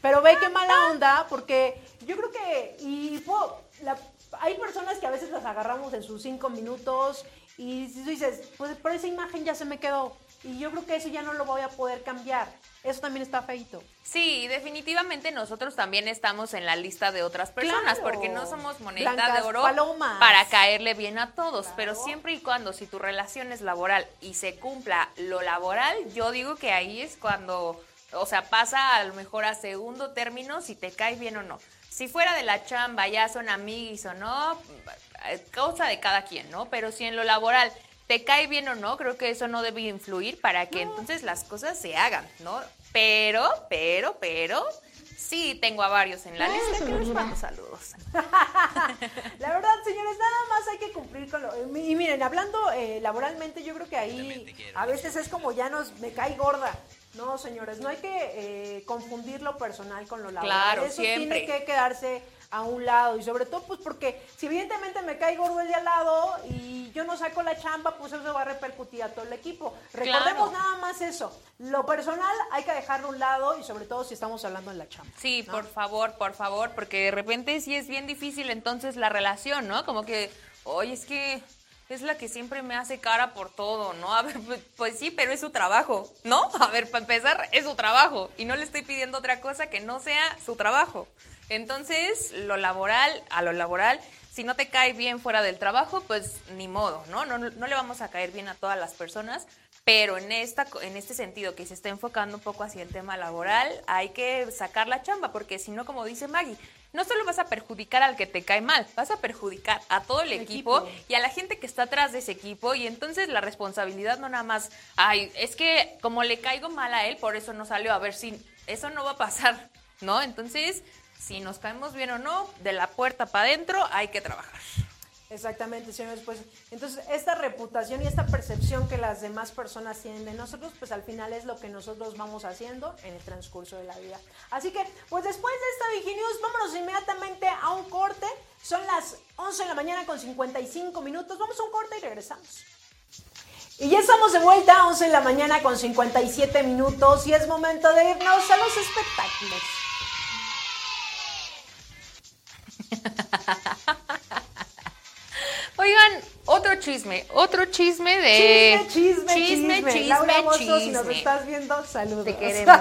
Pero ve qué mala onda, porque yo creo que y po, la, hay personas que a veces las agarramos en sus cinco minutos y si tú dices, pues por esa imagen ya se me quedó. Y yo creo que eso ya no lo voy a poder cambiar. Eso también está feito. Sí, definitivamente nosotros también estamos en la lista de otras personas, claro, porque no somos moneda blancas, de oro palomas, para caerle bien a todos. Claro. Pero siempre y cuando, si tu relación es laboral y se cumpla lo laboral, yo digo que ahí es cuando, o sea, pasa a lo mejor a segundo término si te cae bien o no. Si fuera de la chamba ya son amiguis o no, cosa de cada quien, ¿no? Pero si en lo laboral te cae bien o no, creo que eso no debe influir para que no. Entonces las cosas se hagan, ¿no? Pero, pero, pero, sí tengo a varios en la no, lista que les mando saludos. La verdad, señores, nada más hay que cumplir con lo... Y miren, hablando eh, laboralmente, yo creo que ahí a veces es como ya nos me cae gorda. No, señores, no hay que eh, confundir lo personal con lo laboral. Claro, eso siempre tiene que quedarse a un lado, y sobre todo pues porque si evidentemente me cae gordo el de al lado y yo no saco la chamba, pues eso va a repercutir a todo el equipo. Recordemos, claro, nada más eso, lo personal hay que dejarlo a un lado, y sobre todo si estamos hablando en la chamba. Sí, ¿no? Por favor, por favor, porque de repente sí es bien difícil entonces la relación, ¿no? Como que, oye, es que es la que siempre me hace cara por todo, ¿no? A ver, pues sí, pero es su trabajo, ¿no? A ver, para empezar, es su trabajo, y no le estoy pidiendo otra cosa que no sea su trabajo. Entonces, lo laboral, a lo laboral, si no te cae bien fuera del trabajo, pues ni modo, ¿no? No, no, no le vamos a caer bien a todas las personas, pero en esta, en este sentido que se está enfocando un poco hacia el tema laboral, hay que sacar la chamba, porque si no, como dice Maggie, no solo vas a perjudicar al que te cae mal, vas a perjudicar a todo el, el equipo, equipo y a la gente que está atrás de ese equipo, y entonces la responsabilidad no nada más, ay, es que como le caigo mal a él, por eso no salió, a ver si eso no va a pasar, ¿no? Entonces, si nos caemos bien o no, de la puerta para adentro hay que trabajar. Exactamente, señores, pues entonces esta reputación y esta percepción que las demás personas tienen de nosotros, pues al final es lo que nosotros vamos haciendo en el transcurso de la vida. Así que, pues después de esta Viginews, vámonos inmediatamente a un corte. Son las once de la mañana con cincuenta y cinco minutos. Vamos a un corte y regresamos. Y ya estamos de vuelta a once de la mañana con cincuenta y siete minutos, y es momento de irnos a los espectáculos. Oigan, otro chisme, otro chisme de... Chisme, chisme, chisme, chisme, chisme, Laura Mosso, chisme. Si nos estás viendo, saludos. Te queremos,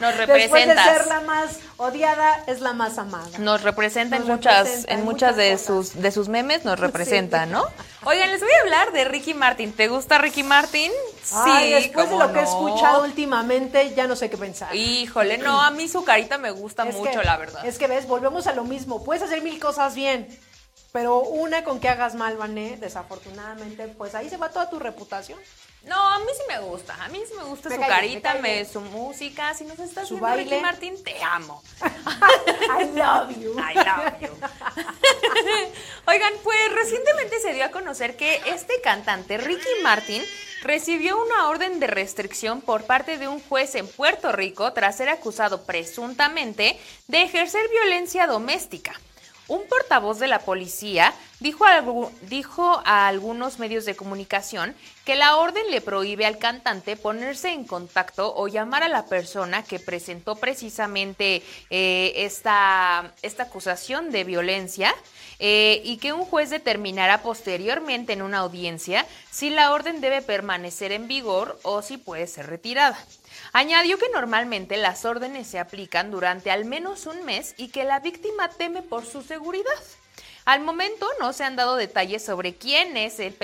nos representas. Después de ser la más odiada, es la más amada. Nos representa nos en muchas, representa, en muchas, muchas de cosas. sus de sus memes, nos representa, sí, ¿no? Oigan, les voy a hablar de Ricky Martin. ¿Te gusta Ricky Martin? Sí, Ay, después de lo no? que he escuchado últimamente, ya no sé qué pensar. Híjole, no, a mí su carita me gusta es mucho, que, la verdad. Es que ves, volvemos a lo mismo, puedes hacer mil cosas bien, pero una con que hagas mal, Vane, desafortunadamente, pues ahí se va toda tu reputación. No, a mí sí me gusta, a mí sí me gusta me su cae, carita, me me, su música, si nos estás su viendo baile. Ricky Martin, te amo. I love you. I love you. Oigan, pues recientemente se dio a conocer que este cantante, Ricky Martin, recibió una orden de restricción por parte de un juez en Puerto Rico tras ser acusado presuntamente de ejercer violencia doméstica. Un portavoz de la policía dijo a, dijo a algunos medios de comunicación que la orden le prohíbe al cantante ponerse en contacto o llamar a la persona que presentó precisamente eh, esta, esta acusación de violencia eh, y que un juez determinará posteriormente en una audiencia si la orden debe permanecer en vigor o si puede ser retirada. Añadió que normalmente las órdenes se aplican durante al menos un mes y que la víctima teme por su seguridad. Al momento no se han dado detalles sobre quién es el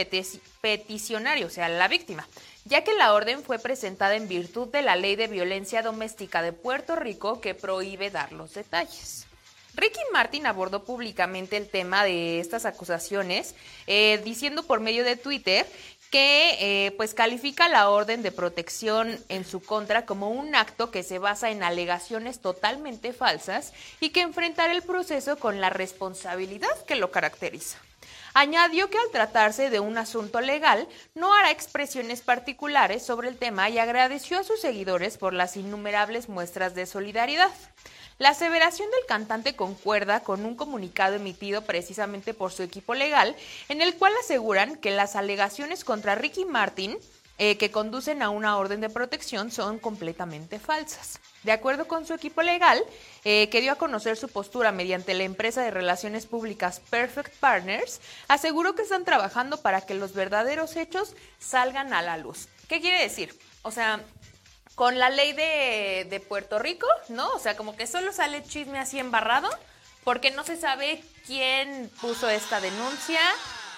peticionario, o sea, la víctima, ya que la orden fue presentada en virtud de la Ley de Violencia Doméstica de Puerto Rico, que prohíbe dar los detalles. Ricky Martin abordó públicamente el tema de estas acusaciones, eh, diciendo por medio de Twitter que eh, pues califica la orden de protección en su contra como un acto que se basa en alegaciones totalmente falsas y que enfrentará el proceso con la responsabilidad que lo caracteriza. Añadió que al tratarse de un asunto legal, no hará expresiones particulares sobre el tema y agradeció a sus seguidores por las innumerables muestras de solidaridad. La aseveración del cantante concuerda con un comunicado emitido precisamente por su equipo legal, en el cual aseguran que las alegaciones contra Ricky Martin, eh, que conducen a una orden de protección, son completamente falsas. De acuerdo con su equipo legal, eh, que dio a conocer su postura mediante la empresa de relaciones públicas Perfect Partners, aseguró que están trabajando para que los verdaderos hechos salgan a la luz. ¿Qué quiere decir? O sea, con la ley de, de Puerto Rico, ¿no? O sea, como que solo sale chisme así embarrado, porque no se sabe quién puso esta denuncia,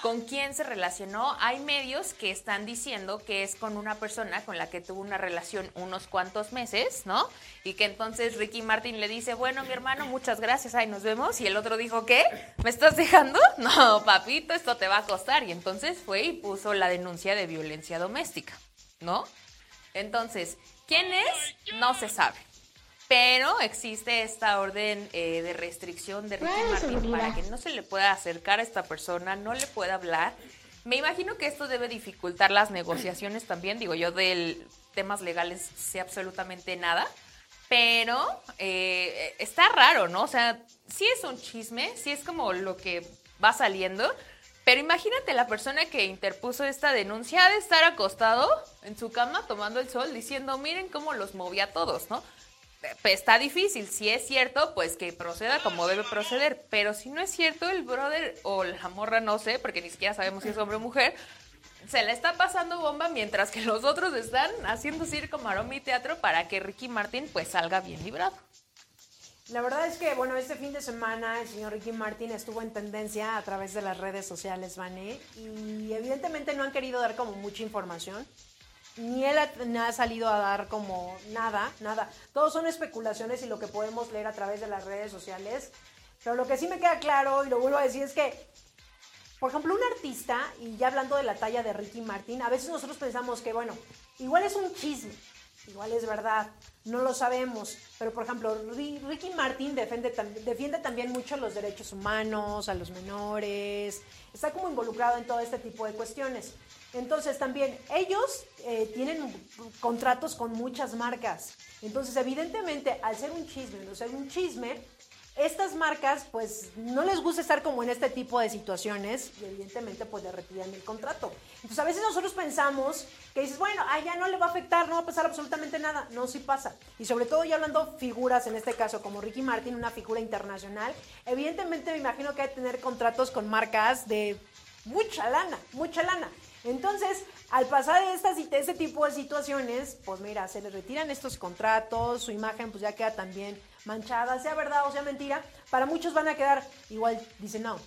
con quién se relacionó. Hay medios que están diciendo que es con una persona con la que tuvo una relación unos cuantos meses, ¿no? Y que entonces Ricky Martin le dice, bueno, mi hermano, muchas gracias, ahí nos vemos. Y el otro dijo, ¿qué? ¿Me estás dejando? No, papito, esto te va a costar. Y entonces fue y puso la denuncia de violencia doméstica, ¿no? Entonces, ¿quién es? No se sabe. Pero existe esta orden eh, de restricción de Ricky Martin para que no se le pueda acercar a esta persona, no le pueda hablar. Me imagino que esto debe dificultar las negociaciones también. Digo, yo de temas legales sé absolutamente nada. Pero eh, está raro, ¿no? O sea, sí es un chisme, sí es como lo que va saliendo. Pero imagínate, la persona que interpuso esta denuncia ha de estar acostado en su cama tomando el sol diciendo, miren cómo los moví a todos, ¿no? Pues está difícil, si es cierto, pues que proceda como debe proceder, pero si no es cierto, el brother o la morra, no sé, porque ni siquiera sabemos si es hombre o mujer, se la está pasando bomba mientras que los otros están haciendo circo, maroma y teatro para que Ricky Martin pues salga bien librado. La verdad es que, bueno, este fin de semana el señor Ricky Martin estuvo en tendencia a través de las redes sociales, Vane, y evidentemente no han querido dar como mucha información, ni él ha, no ha salido a dar como nada, nada. Todos son especulaciones y lo que podemos leer a través de las redes sociales, pero lo que sí me queda claro, y lo vuelvo a decir, es que, por ejemplo, un artista, y ya hablando de la talla de Ricky Martin, a veces nosotros pensamos que, bueno, igual es un chisme, igual es verdad, no lo sabemos, pero por ejemplo, Ricky Martin defiende, defiende también mucho los derechos humanos, a los menores, está como involucrado en todo este tipo de cuestiones. Entonces también ellos eh, tienen contratos con muchas marcas, entonces evidentemente al ser un chisme, no ser un chisme, estas marcas pues no les gusta estar como en este tipo de situaciones y evidentemente pues le retiran el contrato. Entonces a veces nosotros pensamos que dices, bueno, ah, ya no le va a afectar, no va a pasar absolutamente nada. No, sí pasa. Y sobre todo ya hablando figuras, en este caso como Ricky Martin, una figura internacional, evidentemente me imagino que hay que tener contratos con marcas de mucha lana, mucha lana. Entonces, al pasar estas, este tipo de situaciones, pues mira, se les retiran estos contratos, su imagen pues ya queda también manchada, sea verdad o sea mentira, para muchos van a quedar, igual dicen, no,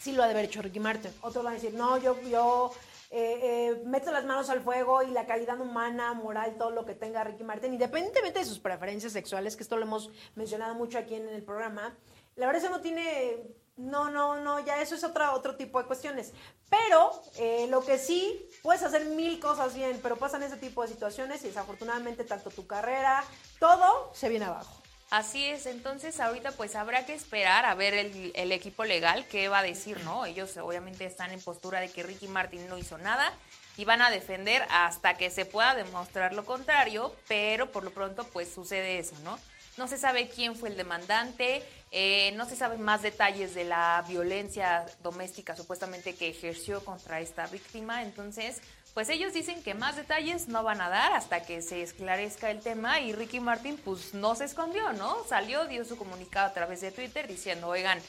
sí lo ha de haber hecho Ricky Martin, otros van a decir, no, yo, yo eh, eh, meto las manos al fuego y la calidad humana, moral, todo lo que tenga Ricky Martin, independientemente de sus preferencias sexuales, que esto lo hemos mencionado mucho aquí en el programa, la verdad eso no tiene... No, no, no, ya eso es otra, otro tipo de cuestiones. Pero eh, lo que sí, puedes hacer mil cosas bien, pero pasan ese tipo de situaciones y desafortunadamente tanto tu carrera, todo se viene abajo. Así es, entonces ahorita pues habrá que esperar a ver el, el equipo legal qué va a decir, ¿no? Ellos obviamente están en postura de que Ricky Martin no hizo nada y van a defender hasta que se pueda demostrar lo contrario, pero por lo pronto pues sucede eso, ¿no? No se sabe quién fue el demandante, eh, no se saben más detalles de la violencia doméstica supuestamente que ejerció contra esta víctima. Entonces, pues ellos dicen que más detalles no van a dar hasta que se esclarezca el tema. Y Ricky Martin, pues no se escondió, ¿no? Salió, dio su comunicado a través de Twitter diciendo, oigan,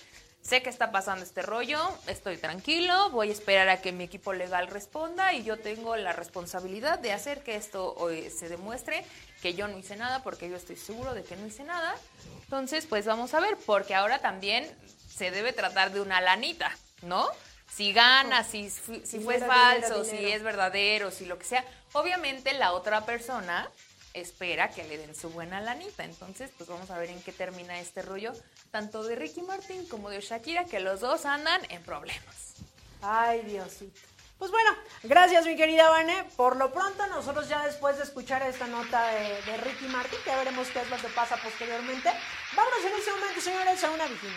sé que está pasando este rollo, estoy tranquilo, voy a esperar a que mi equipo legal responda y yo tengo la responsabilidad de hacer que esto se demuestre que yo no hice nada porque yo estoy seguro de que no hice nada. Entonces, pues vamos a ver, porque ahora también se debe tratar de una lanita, ¿no? Si gana, si, si fue falso, si es verdadero, si lo que sea. Obviamente la otra persona espera que le den su buena lanita. Entonces, pues vamos a ver en qué termina este rollo, tanto de Ricky Martin como de Shakira, que los dos andan en problemas. Ay, Diosito. Pues bueno, gracias mi querida Vane. Por lo pronto nosotros ya después de escuchar esta nota de, de Ricky Martin, ya veremos qué es lo que pasa posteriormente. Vámonos en este momento, señores, a una Vigimán.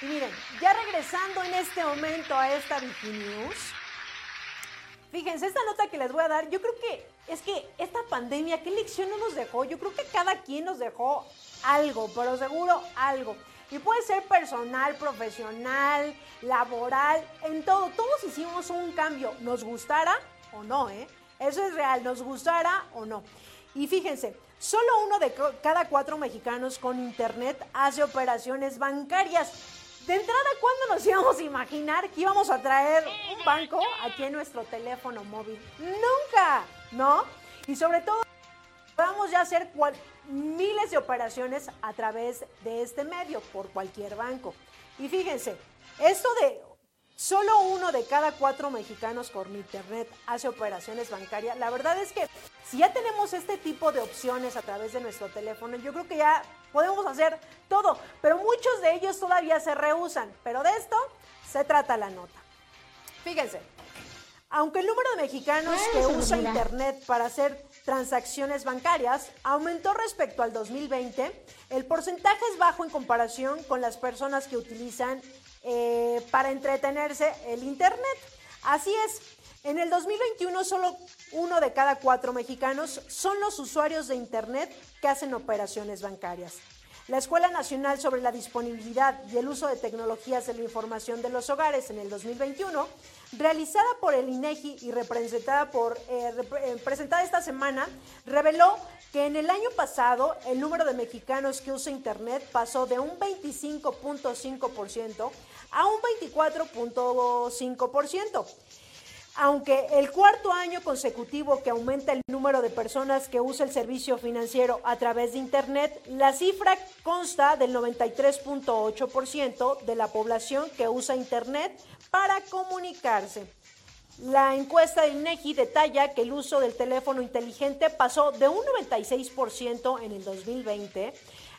Y miren, ya regresando en este momento a esta Viginews, fíjense, esta nota que les voy a dar, yo creo que es que esta pandemia, ¿qué lección nos dejó? Yo creo que cada quien nos dejó algo, pero seguro algo. Y puede ser personal, profesional, laboral, en todo. Todos hicimos un cambio, nos gustara o no, ¿eh? Eso es real, nos gustara o no. Y fíjense, solo uno de cada cuatro mexicanos con internet hace operaciones bancarias. De entrada, ¿cuándo nos íbamos a imaginar que íbamos a traer un banco aquí en nuestro teléfono móvil? ¡Nunca! ¿No? Y sobre todo, podamos ya hacer cual, miles de operaciones a través de este medio, por cualquier banco. Y fíjense, esto de solo uno de cada cuatro mexicanos con internet hace operaciones bancarias, la verdad es que si ya tenemos este tipo de opciones a través de nuestro teléfono, yo creo que ya podemos hacer todo, pero muchos de ellos todavía se rehúsan, pero de esto se trata la nota. Fíjense, aunque el número de mexicanos que usa internet para hacer transacciones bancarias aumentó respecto al dos mil veinte, el porcentaje es bajo en comparación con las personas que utilizan eh, para entretenerse el internet. Así es. En el dos mil veintiuno, solo uno de cada cuatro mexicanos son los usuarios de internet que hacen operaciones bancarias. La Escuela Nacional sobre la Disponibilidad y el Uso de Tecnologías de la Información de los Hogares en el dos mil veintiuno, realizada por el INEGI y representada por, eh, rep- presentada esta semana, reveló que en el año pasado el número de mexicanos que usa internet pasó de un veinticinco punto cinco por ciento a un veinticuatro punto cinco por ciento. Aunque el cuarto año consecutivo que aumenta el número de personas que usa el servicio financiero a través de internet, la cifra consta del noventa y tres punto ocho por ciento de la población que usa internet para comunicarse. La encuesta de INEGI detalla que el uso del teléfono inteligente pasó de un noventa y seis por ciento en el dos mil veinte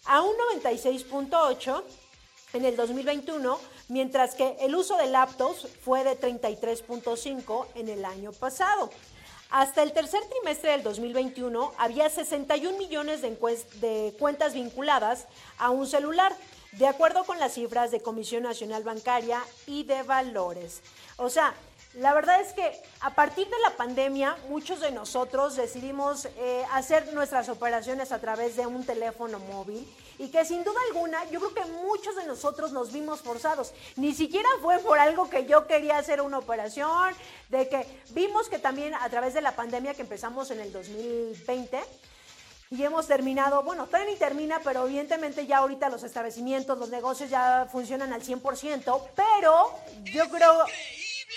a un noventa y seis punto ocho por ciento en el dos mil veintiuno, mientras que el uso de laptops fue de treinta y tres punto cinco por ciento en el año pasado. Hasta el tercer trimestre del dos mil veintiuno había sesenta y un millones de, encuest- de cuentas vinculadas a un celular, de acuerdo con las cifras de Comisión Nacional Bancaria y de Valores. O sea, la verdad es que a partir de la pandemia, muchos de nosotros decidimos eh, hacer nuestras operaciones a través de un teléfono móvil y que sin duda alguna, yo creo que muchos de nosotros nos vimos forzados. Ni siquiera fue por algo que yo quería hacer una operación, de que vimos que también a través de la pandemia que empezamos en el dos mil veinte y hemos terminado, bueno, todavía ni termina, pero evidentemente ya ahorita los establecimientos, los negocios ya funcionan al cien por ciento, pero yo creo...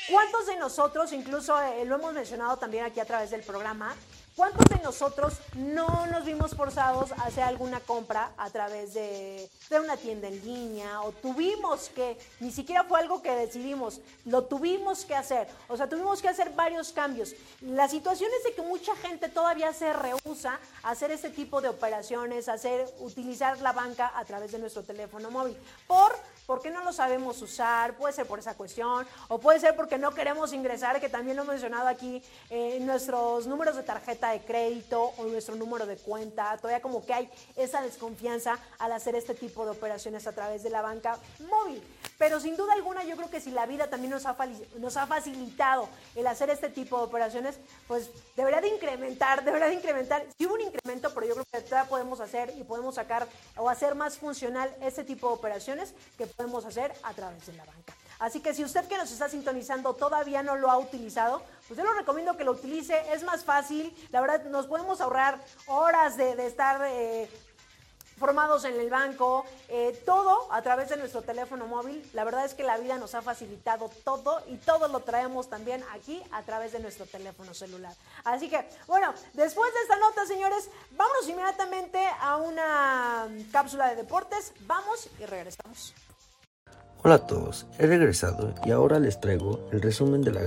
¿Cuántos de nosotros, incluso eh, lo hemos mencionado también aquí a través del programa, cuántos de nosotros no nos vimos forzados a hacer alguna compra a través de, de una tienda en línea o tuvimos que, ni siquiera fue algo que decidimos, lo tuvimos que hacer? O sea, tuvimos que hacer varios cambios. La situación es de que mucha gente todavía se rehúsa a hacer este tipo de operaciones, a hacer, utilizar la banca a través de nuestro teléfono móvil. Por porque no lo sabemos usar, puede ser por esa cuestión, o puede ser porque no queremos ingresar, que también lo he mencionado aquí, eh, nuestros números de tarjeta de crédito o nuestro número de cuenta. Todavía como que hay esa desconfianza al hacer este tipo de operaciones a través de la banca móvil. Pero sin duda alguna yo creo que si la vida también nos ha, nos ha facilitado el hacer este tipo de operaciones, pues debería de incrementar, debería de incrementar. Sí hubo un incremento, pero yo creo que todavía podemos hacer y podemos sacar o hacer más funcional este tipo de operaciones que podemos hacer a través de la banca. Así que si usted que nos está sintonizando todavía no lo ha utilizado, pues yo le recomiendo que lo utilice, es más fácil, la verdad nos podemos ahorrar horas de, de estar eh, formados en el banco, eh, todo a través de nuestro teléfono móvil. La verdad es que la vida nos ha facilitado todo y todo lo traemos también aquí a través de nuestro teléfono celular. Así que, bueno, después de esta nota, señores, vámonos inmediatamente a una cápsula de deportes, vamos y regresamos. Hola a todos, he regresado y ahora les traigo el resumen de la,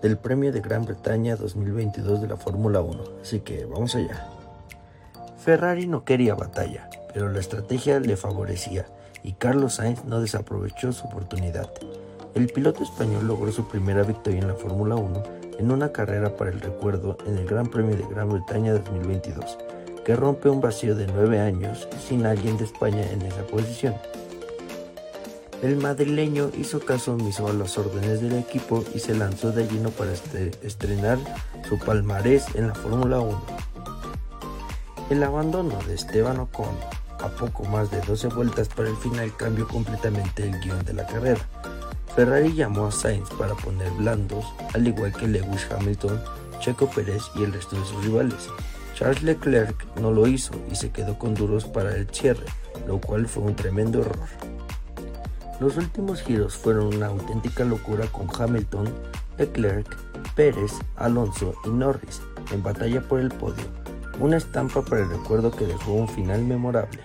del Premio de Gran Bretaña dos mil veintidós de la Fórmula uno, así que vamos allá. Ferrari no quería batalla, pero la estrategia le favorecía y Carlos Sainz no desaprovechó su oportunidad. El piloto español logró su primera victoria en la Fórmula uno en una carrera para el recuerdo en el Gran Premio de Gran Bretaña dos mil veintidós, que rompe un vacío de nueve años sin alguien de España en esa posición. El madrileño hizo caso omiso a las órdenes del equipo y se lanzó de lleno para estrenar su palmarés en la Fórmula uno. El abandono de Esteban Ocon a poco más de doce vueltas para el final cambió completamente el guión de la carrera. Ferrari llamó a Sainz para poner blandos, al igual que Lewis Hamilton, Checo Pérez y el resto de sus rivales. Charles Leclerc no lo hizo y se quedó con duros para el cierre, lo cual fue un tremendo error. Los últimos giros fueron una auténtica locura con Hamilton, Leclerc, Pérez, Alonso y Norris en batalla por el podio, una estampa para el recuerdo que dejó un final memorable.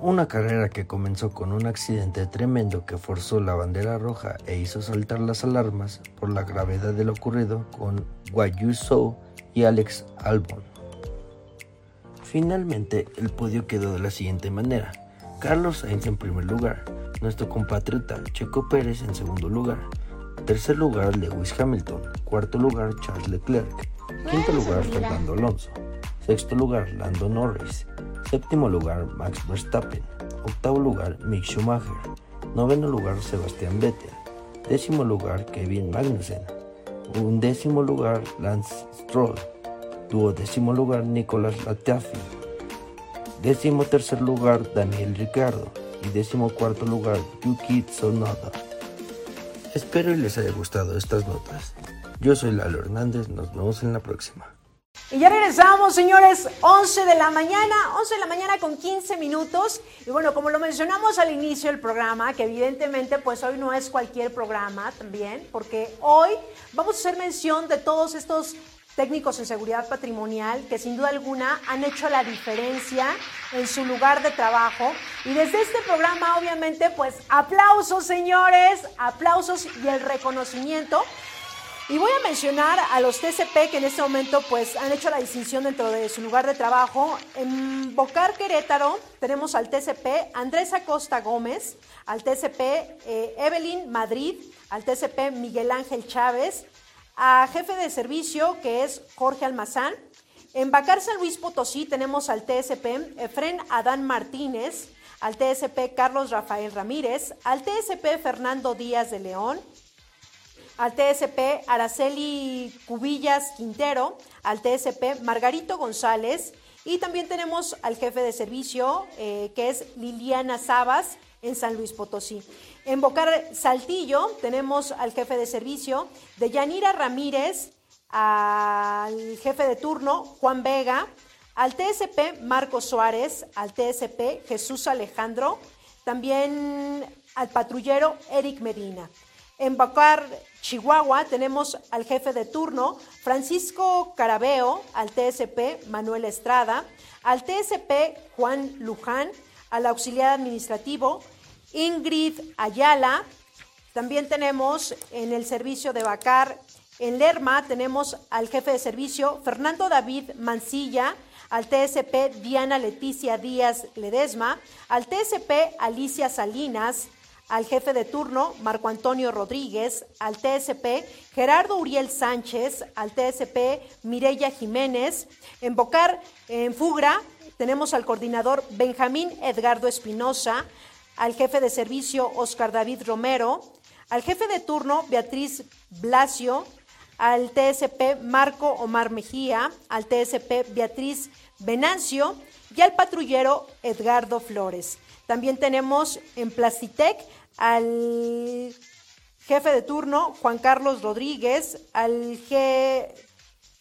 Una carrera que comenzó con un accidente tremendo que forzó la bandera roja e hizo saltar las alarmas por la gravedad de lo ocurrido con Guanyu Zhou y Alex Albon. Finalmente, el podio quedó de la siguiente manera: Carlos Sainz en primer lugar, nuestro compatriota Checo Pérez en segundo lugar, tercer lugar Lewis Hamilton, cuarto lugar Charles Leclerc, quinto lugar Fernando Alonso, sexto lugar Lando Norris, séptimo lugar Max Verstappen, octavo lugar Mick Schumacher, noveno lugar Sebastián Vettel, décimo lugar Kevin Magnussen, undécimo lugar Lance Stroll, duodécimo lugar Nicolás Latifi, décimo tercer lugar Daniel Ricciardo y décimo cuarto lugar Yuki Tsunoda. Espero les haya gustado estas notas. Yo soy Lalo Hernández, nos vemos en la próxima. Y ya regresamos, señores, once de la mañana, once de la mañana con quince minutos. Y bueno, como lo mencionamos al inicio del programa, que evidentemente pues hoy no es cualquier programa también, porque hoy vamos a hacer mención de todos estos técnicos en seguridad patrimonial que sin duda alguna han hecho la diferencia en su lugar de trabajo. Y desde este programa, obviamente, pues aplausos, señores, aplausos y el reconocimiento. Y voy a mencionar a los T C P que en este momento pues han hecho la distinción dentro de su lugar de trabajo. En Bocar, Querétaro, tenemos al T C P Andrés Acosta Gómez, al T C P eh, Evelyn Madrid, al T C P Miguel Ángel Chávez, a jefe de servicio, que es Jorge Almazán. En Bacar, San Luis Potosí, tenemos al T S P Efrén Adán Martínez, al T S P Carlos Rafael Ramírez, al T S P Fernando Díaz de León, al T S P Araceli Cubillas Quintero, al T S P Margarito González, y también tenemos al jefe de servicio, eh, que es Liliana Sabas, en San Luis Potosí. En Bocar Saltillo tenemos al jefe de servicio de Yanira Ramírez, al jefe de turno Juan Vega, al T S P Marco Suárez, al T S P Jesús Alejandro, también al patrullero Eric Medina. En Bocar Chihuahua tenemos al jefe de turno Francisco Carabeo, al T S P Manuel Estrada, al T S P Juan Luján, al auxiliar administrativo Ingrid Ayala. También tenemos en el servicio de Bacar, en Lerma, tenemos al jefe de servicio Fernando David Mancilla, al T S P Diana Leticia Díaz Ledesma, al T S P Alicia Salinas, al jefe de turno Marco Antonio Rodríguez, al T S P Gerardo Uriel Sánchez, al T S P Mireya Jiménez. En Bocar, en Fugra, tenemos al coordinador Benjamín Edgardo Espinosa, al jefe de servicio Oscar David Romero, al jefe de turno Beatriz Blasio, al T S P Marco Omar Mejía, al T S P Beatriz Venancio y al patrullero Edgardo Flores. También tenemos en Plastitec al jefe de turno Juan Carlos Rodríguez, al G-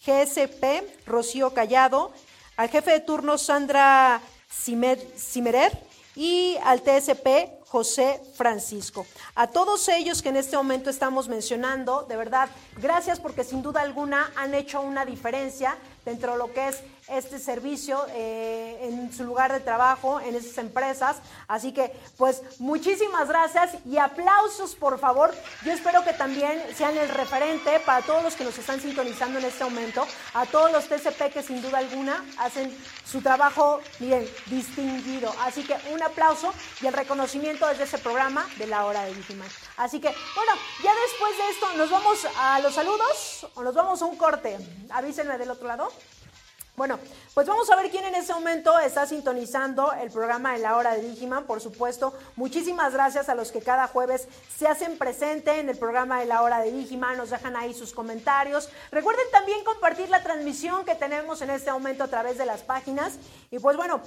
GSP Rocío Callado, al jefe de turno Sandra Cimer, Cimerer y al T S P José Francisco. A todos ellos que en este momento estamos mencionando, de verdad, gracias, porque sin duda alguna han hecho una diferencia dentro de lo que es este servicio eh, en su lugar de trabajo, en esas empresas. Así que, pues, muchísimas gracias y aplausos, por favor. Yo espero que también sean el referente para todos los que nos están sintonizando en este momento, a todos los T C P que sin duda alguna hacen su trabajo, miren, distinguido. Así que un aplauso y el reconocimiento desde ese programa de la Hora de Vigimán. Así que, bueno, ya después de esto, ¿nos vamos a los saludos o nos vamos a un corte? Avísenme del otro lado. Bueno, pues vamos a ver quién en este momento está sintonizando el programa de la Hora de Vigimán. Por supuesto, muchísimas gracias a los que cada jueves se hacen presente en el programa de la Hora de Vigimán, nos dejan ahí sus comentarios. Recuerden también compartir la transmisión que tenemos en este momento a través de las páginas. Y pues bueno,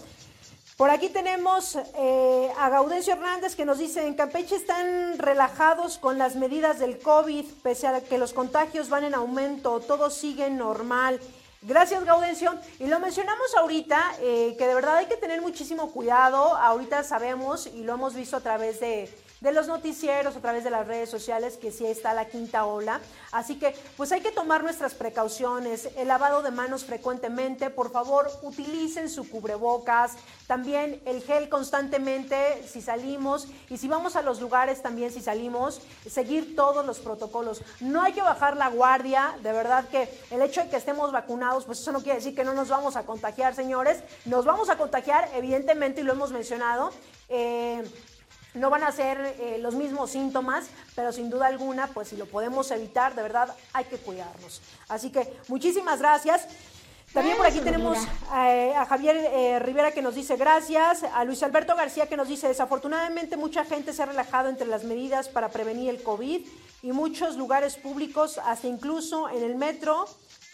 por aquí tenemos eh, a Gaudencio Hernández que nos dice: en Campeche están relajados con las medidas del COVID, pese a que los contagios van en aumento, todo sigue normal. Gracias, Gaudencio. Y lo mencionamos ahorita, eh, que de verdad hay que tener muchísimo cuidado. Ahorita sabemos y lo hemos visto a través de, de los noticieros, a través de las redes sociales, que sí está la quinta ola. Así que, pues, hay que tomar nuestras precauciones. El lavado de manos frecuentemente. Por favor, utilicen su cubrebocas. También el gel constantemente si salimos. Y si vamos a los lugares también si salimos, seguir todos los protocolos. No hay que bajar la guardia. De verdad que el hecho de que estemos vacunados, pues eso no quiere decir que no nos vamos a contagiar, señores. Nos vamos a contagiar, evidentemente, y lo hemos mencionado. Eh, no van a ser eh, los mismos síntomas, pero sin duda alguna, pues si lo podemos evitar, de verdad, hay que cuidarnos. Así que muchísimas gracias. También por aquí tenemos eh, a Javier eh, Rivera que nos dice gracias, a Luis Alberto García que nos dice: desafortunadamente mucha gente se ha relajado entre las medidas para prevenir el COVID y muchos lugares públicos, hasta incluso en el metro,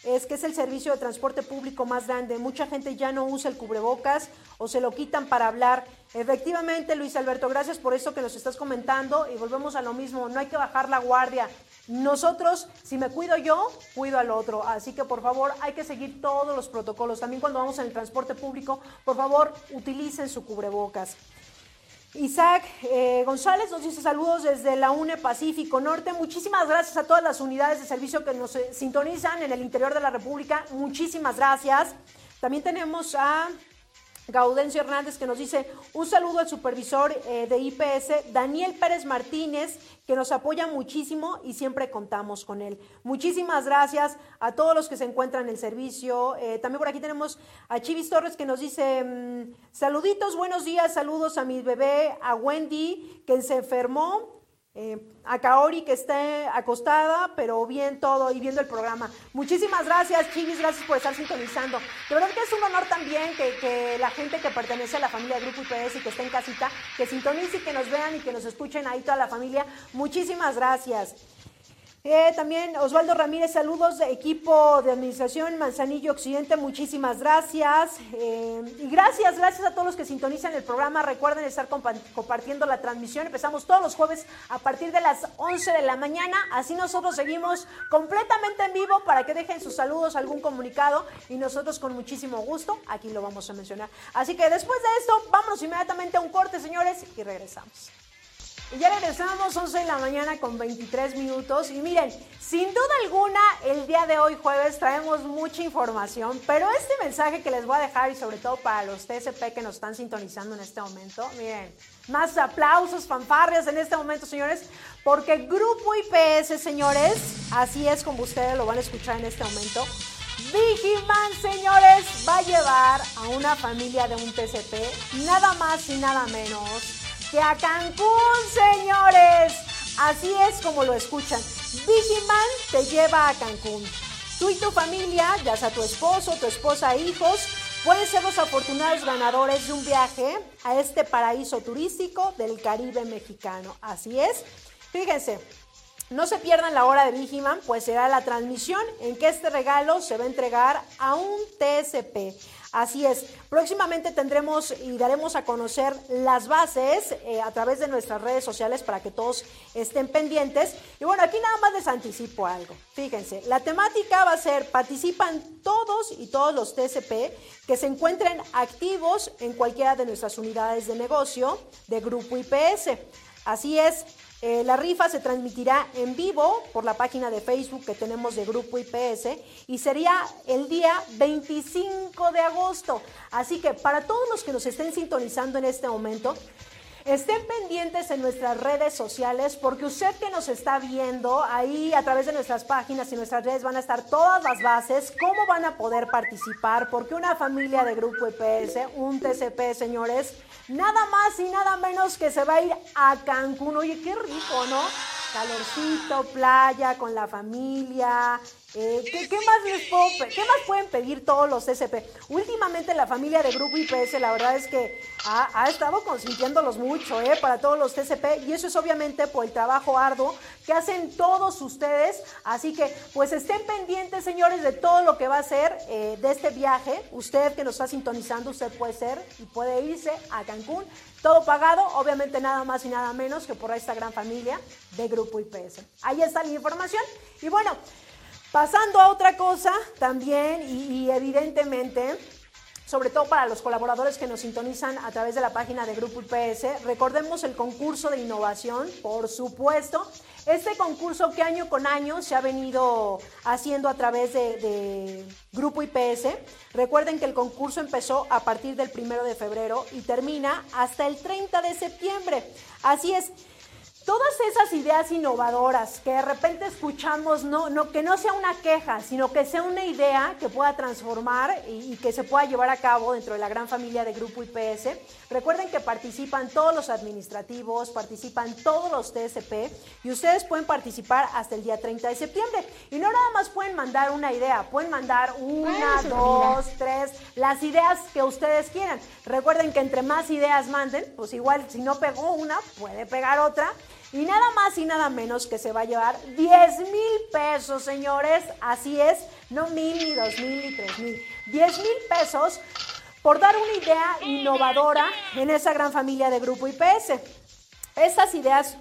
es que es el servicio de transporte público más grande. Mucha gente ya no usa el cubrebocas o se lo quitan para hablar. Efectivamente, Luis Alberto, gracias por eso que nos estás comentando, y volvemos a lo mismo, no hay que bajar la guardia. Nosotros, si me cuido yo, cuido al otro, así que por favor hay que seguir todos los protocolos. También cuando vamos en el transporte público, por favor, utilicen su cubrebocas. Isaac eh, González nos dice saludos desde la U N E Pacífico Norte. Muchísimas gracias a todas las unidades de servicio que nos eh, sintonizan en el interior de la República. Muchísimas gracias. También tenemos a Gaudencio Hernández que nos dice un saludo al supervisor eh, de I P S, Daniel Pérez Martínez, que nos apoya muchísimo y siempre contamos con él. Muchísimas gracias a todos los que se encuentran en el servicio. Eh, también por aquí tenemos a Chivis Torres que nos dice mmm, saluditos, buenos días, saludos a mi bebé, a Wendy que se enfermó, eh, a Kaori que está acostada, pero bien todo y viendo el programa. Muchísimas gracias, Chivis, gracias por estar sintonizando. De verdad que es un honor también que, que la gente que pertenece a la familia de Grupo I P S y que está en casita, que sintonice y que nos vean y que nos escuchen ahí toda la familia. Muchísimas gracias. Eh, también Osvaldo Ramírez, saludos de equipo de administración Manzanillo Occidente, muchísimas gracias. Eh, y gracias, gracias a todos los que sintonizan el programa. Recuerden estar compa- compartiendo la transmisión. Empezamos todos los jueves a partir de las once de la mañana. Así nosotros seguimos completamente en vivo para que dejen sus saludos, algún comunicado, y nosotros con muchísimo gusto aquí lo vamos a mencionar. Así que después de esto, vámonos inmediatamente a un corte, señores, y regresamos. Y ya regresamos, once de la mañana con veintitrés minutos. Y miren, sin duda alguna, el día de hoy, jueves, traemos mucha información. Pero este mensaje que les voy a dejar, y sobre todo para los T C P que nos están sintonizando en este momento, miren, más aplausos, fanfarrias en este momento, señores, porque Grupo I P S, señores, así es como ustedes lo van a escuchar en este momento, Vigimán, señores, va a llevar a una familia de un T C P, nada más y nada menos, que a Cancún, señores. Así es como lo escuchan. Vigimán te lleva a Cancún. Tú y tu familia, ya sea tu esposo, tu esposa e hijos, pueden ser los afortunados ganadores de un viaje a este paraíso turístico del Caribe mexicano. Así es. Fíjense, No se pierdan la hora de Vigimán, pues será la transmisión en que este regalo se va a entregar a un T S P. Así es, próximamente tendremos y daremos a conocer las bases eh, a través de nuestras redes sociales para que todos estén pendientes. Y bueno, aquí nada más les anticipo algo. Fíjense, la temática va a ser: participan todos y todos los T S P que se encuentren activos en cualquiera de nuestras unidades de negocio de Grupo I P S. Así es, eh, la rifa se transmitirá en vivo por la página de Facebook que tenemos de Grupo I P S y sería el día veinticinco de agosto. Así que para todos los que nos estén sintonizando en este momento, estén pendientes en nuestras redes sociales, porque usted que nos está viendo ahí a través de nuestras páginas y nuestras redes van a estar todas las bases, cómo van a poder participar, porque una familia de Grupo I P S, un T C P, señores, nada más y nada menos que se va a ir a Cancún. Oye, qué rico, ¿no? Calorcito, playa, con la familia. Eh, ¿qué, qué, más les puedo, ¿Qué más pueden pedir todos los T C P? Últimamente la familia de Grupo I P S, la verdad es que ha, ha estado consintiéndolos mucho eh, para todos los T C P, y eso es obviamente por el trabajo arduo que hacen todos ustedes. Así que pues estén pendientes, señores, de todo lo que va a ser eh, de este viaje. Usted que nos está sintonizando, usted puede ser y puede irse a Cancún, todo pagado, obviamente nada más y nada menos que por esta gran familia de Grupo I P S. Ahí está la información. Y bueno, pasando a otra cosa también, y, y evidentemente, sobre todo para los colaboradores que nos sintonizan a través de la página de Grupo I P S, recordemos el concurso de innovación, por supuesto. Este concurso que año con año se ha venido haciendo a través de, de Grupo I P S. Recuerden que el concurso empezó a partir del primero de febrero y termina hasta el treinta de septiembre. Así es. Todas esas ideas innovadoras que de repente escuchamos, no, no, que no sea una queja, sino que sea una idea que pueda transformar y, y que se pueda llevar a cabo dentro de la gran familia de Grupo I P S. Recuerden que participan todos los administrativos, participan todos los T S P, y ustedes pueden participar hasta el día treinta de septiembre. Y no nada más pueden mandar una idea, pueden mandar una, dos, tres, las ideas que ustedes quieran. Recuerden que entre más ideas manden, pues igual si no pegó una, puede pegar otra. Y nada más y nada menos que se va a llevar diez mil pesos, señores. Así es, no mil, ni dos mil, ni tres mil. diez mil pesos por dar una idea innovadora en esa gran familia de Grupo I P S. Estas ideas,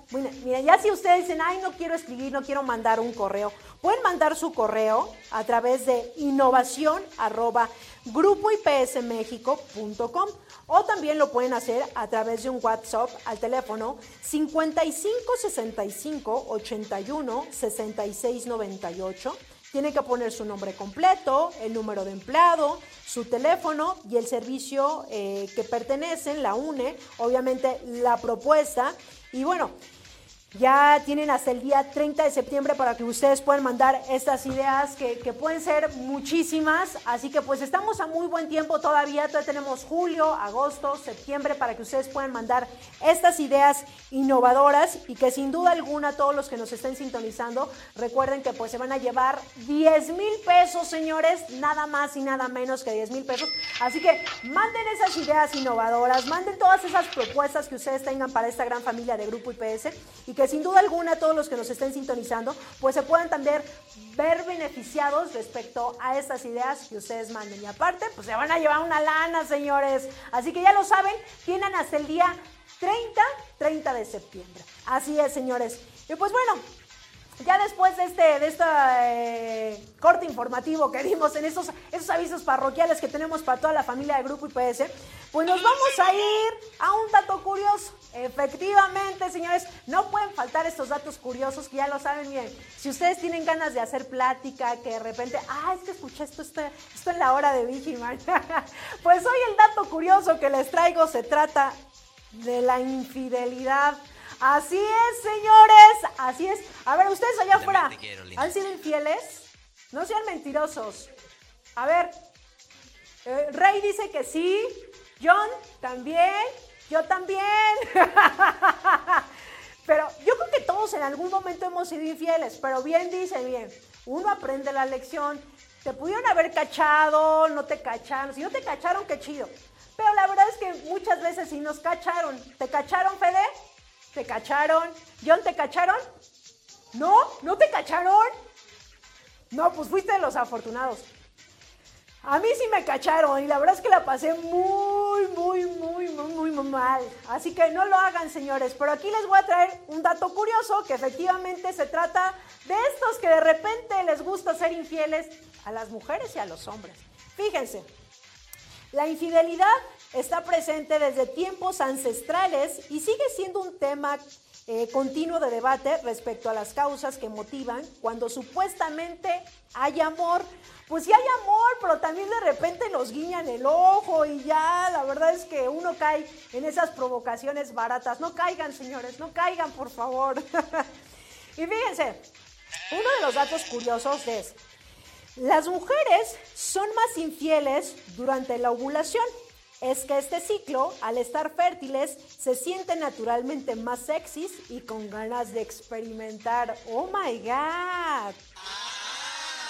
mira, ya si ustedes dicen, ay, no quiero escribir, no quiero mandar un correo, pueden mandar su correo a través de innovación arroba grupo i p s mexico punto com, o también lo pueden hacer a través de un WhatsApp al teléfono cincuenta y cinco sesenta y cinco ochenta y uno sesenta y seis noventa y ocho. Tienen que poner su nombre completo, el número de empleado, su teléfono y el servicio eh, que pertenecen, la U N E, obviamente la propuesta. Y bueno, ya tienen hasta el día treinta de septiembre para que ustedes puedan mandar estas ideas que, que pueden ser muchísimas. Así que pues estamos a muy buen tiempo todavía. Todavía tenemos julio, agosto, septiembre para que ustedes puedan mandar estas ideas innovadoras, y que sin duda alguna todos los que nos estén sintonizando, recuerden que pues se van a llevar diez mil pesos, señores, nada más y nada menos que diez mil pesos. Así que manden esas ideas innovadoras, manden todas esas propuestas que ustedes tengan para esta gran familia de Grupo I P S, y que sin duda alguna todos los que nos estén sintonizando pues se puedan también ver beneficiados respecto a estas ideas que ustedes manden. Y aparte pues se van a llevar una lana, señores, así que ya lo saben, tienen hasta el día treinta de septiembre. Así es, señores. Y pues bueno, ya después de este, de este eh, corte informativo que dimos en esos, esos avisos parroquiales que tenemos para toda la familia de Grupo I P S, pues nos vamos a ir a un dato curioso. Efectivamente, señores, no pueden faltar estos datos curiosos que ya lo saben bien. Si ustedes tienen ganas de hacer plática, que de repente, ah, es que escuché esto, esto, esto en la hora de Vigimán. Pues hoy el dato curioso que les traigo se trata de la infidelidad. Así es, señores, así es. A ver, ustedes allá afuera, ¿han sido infieles? No sean mentirosos. A ver, eh, Rey dice que sí, John también, yo también. Pero yo creo que todos en algún momento hemos sido infieles, pero bien dicen, bien, uno aprende la lección. Te pudieron haber cachado, no te cacharon. Si no te cacharon, qué chido. Pero la verdad es que muchas veces sí nos cacharon. ¿Te cacharon, Fede? ¿Te cacharon? ¿John, te cacharon? ¿No? ¿No te cacharon? No, pues fuiste de los afortunados. A mí sí me cacharon y la verdad es que la pasé muy, muy, muy, muy, muy mal. Así que no lo hagan, señores. Pero aquí les voy a traer un dato curioso que efectivamente se trata de estos que de repente les gusta ser infieles a las mujeres y a los hombres. Fíjense, la infidelidad está presente desde tiempos ancestrales y sigue siendo un tema eh, continuo de debate respecto a las causas que motivan cuando supuestamente hay amor. Pues sí hay amor, pero también de repente nos guiñan el ojo y ya, la verdad es que uno cae en esas provocaciones baratas. No caigan, señores, no caigan, por favor. Y fíjense, uno de los datos curiosos es, las mujeres son más infieles durante la ovulación. Es que este ciclo, al estar fértiles, se sienten naturalmente más sexys y con ganas de experimentar. ¡Oh, my God!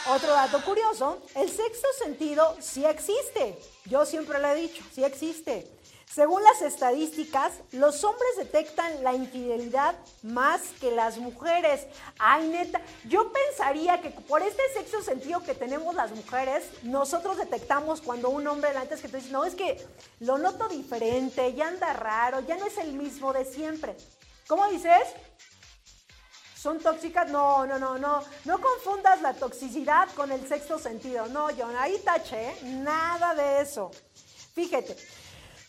Otro dato curioso, el sexto sentido sí existe. Yo siempre lo he dicho, sí existe. Según las estadísticas, los hombres detectan la infidelidad más que las mujeres. Ay, neta, yo pensaría que por este sexto sentido que tenemos las mujeres, nosotros detectamos cuando un hombre antes que tú dices, no, es que lo noto diferente, ya anda raro, ya no es el mismo de siempre. ¿Cómo dices? ¿Son tóxicas? No, no, no, no. No confundas la toxicidad con el sexto sentido. No, John, ahí tache, ¿eh? Nada de eso. Fíjate,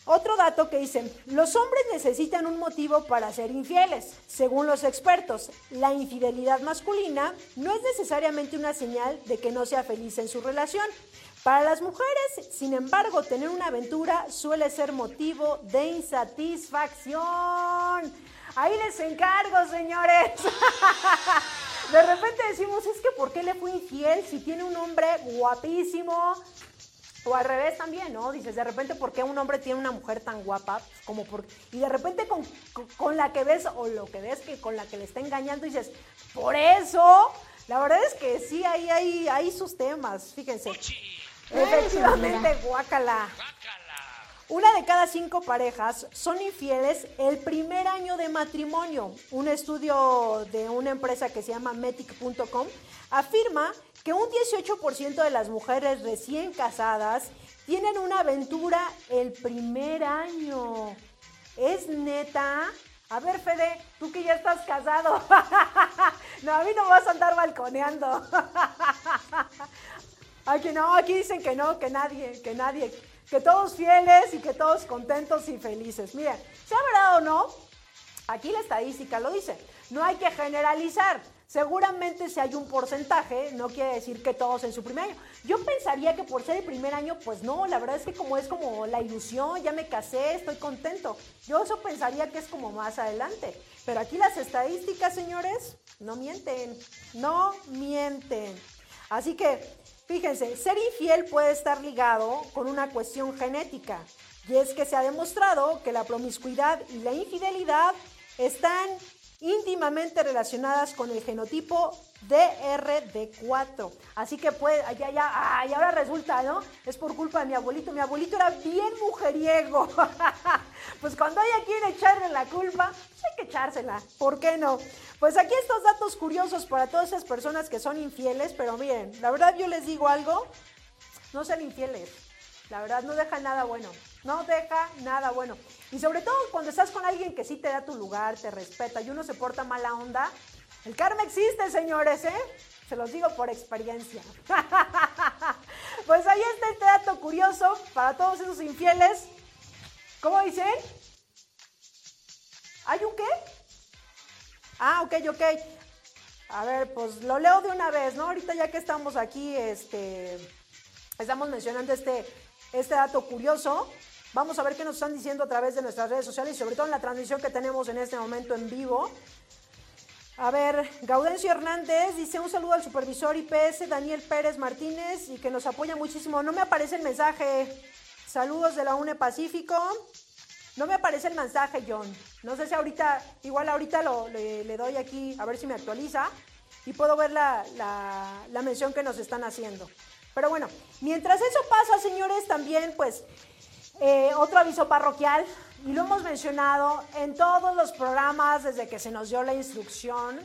otro dato que dicen, los hombres necesitan un motivo para ser infieles. Según los expertos, la infidelidad masculina no es necesariamente una señal de que no sea feliz en su relación. Para las mujeres, sin embargo, tener una aventura suele ser motivo de insatisfacción. Ahí les encargo, señores. De repente decimos, es que ¿por qué le fui infiel si tiene un hombre guapísimo? O al revés también, ¿no? Dices, de repente, ¿por qué un hombre tiene una mujer tan guapa? Como por... Y de repente con, con, con la que ves, o lo que ves, que con la que le está engañando, dices, por eso. La verdad es que sí, ahí hay, hay sus temas, fíjense. Efectivamente, guácala. Una de cada cinco parejas son infieles el primer año de matrimonio. Un estudio de una empresa que se llama metic punto com afirma que un dieciocho por ciento de las mujeres recién casadas tienen una aventura el primer año. ¿Es neta? A ver, Fede, tú que ya estás casado. No, a mí no vas a andar balconeando. Aquí no, aquí dicen que no, que nadie, que nadie... que todos fieles y que todos contentos y felices. Miren, sea verdad o no, aquí la estadística lo dice, no hay que generalizar. Seguramente si hay un porcentaje, no quiere decir que todos en su primer año. Yo pensaría que por ser el primer año, pues no, la verdad es que como es como la ilusión, ya me casé, estoy contento. Yo eso pensaría que es como más adelante. Pero aquí las estadísticas, señores, no mienten, no mienten. Así que... fíjense, ser infiel puede estar ligado con una cuestión genética, y es que se ha demostrado que la promiscuidad y la infidelidad están íntimamente relacionadas con el genotipo D R D cuatro. Así que pues, ya, ya, ay, ahora resulta, ¿no? Es por culpa de mi abuelito, mi abuelito era bien mujeriego. Pues cuando ella quiere echarle la culpa, pues hay que echársela, ¿por qué no? Pues aquí estos datos curiosos para todas esas personas que son infieles, pero miren, la verdad yo les digo algo, no sean infieles, la verdad no deja nada bueno, no deja nada bueno. Y sobre todo cuando estás con alguien que sí te da tu lugar, te respeta y uno se porta mala onda, el karma existe, señores, ¿eh? Se los digo por experiencia. Pues ahí está este dato curioso para todos esos infieles. ¿Cómo dicen? ¿Hay un qué? Ah, ok, ok. A ver, pues lo leo de una vez, ¿no? Ahorita ya que estamos aquí, este, estamos mencionando este, este dato curioso. Vamos a ver qué nos están diciendo a través de nuestras redes sociales y sobre todo en la transmisión que tenemos en este momento en vivo. A ver, Gaudencio Hernández dice, un saludo al supervisor I P S, Daniel Pérez Martínez, y que nos apoya muchísimo. No me aparece el mensaje. Saludos de la U N E Pacífico. No me aparece el mensaje, John. No sé si ahorita, igual ahorita lo, le, le doy aquí a ver si me actualiza y puedo ver la, la, la mención que nos están haciendo. Pero bueno, mientras eso pasa, señores, también pues eh, otro aviso parroquial, y lo hemos mencionado en todos los programas desde que se nos dio la instrucción,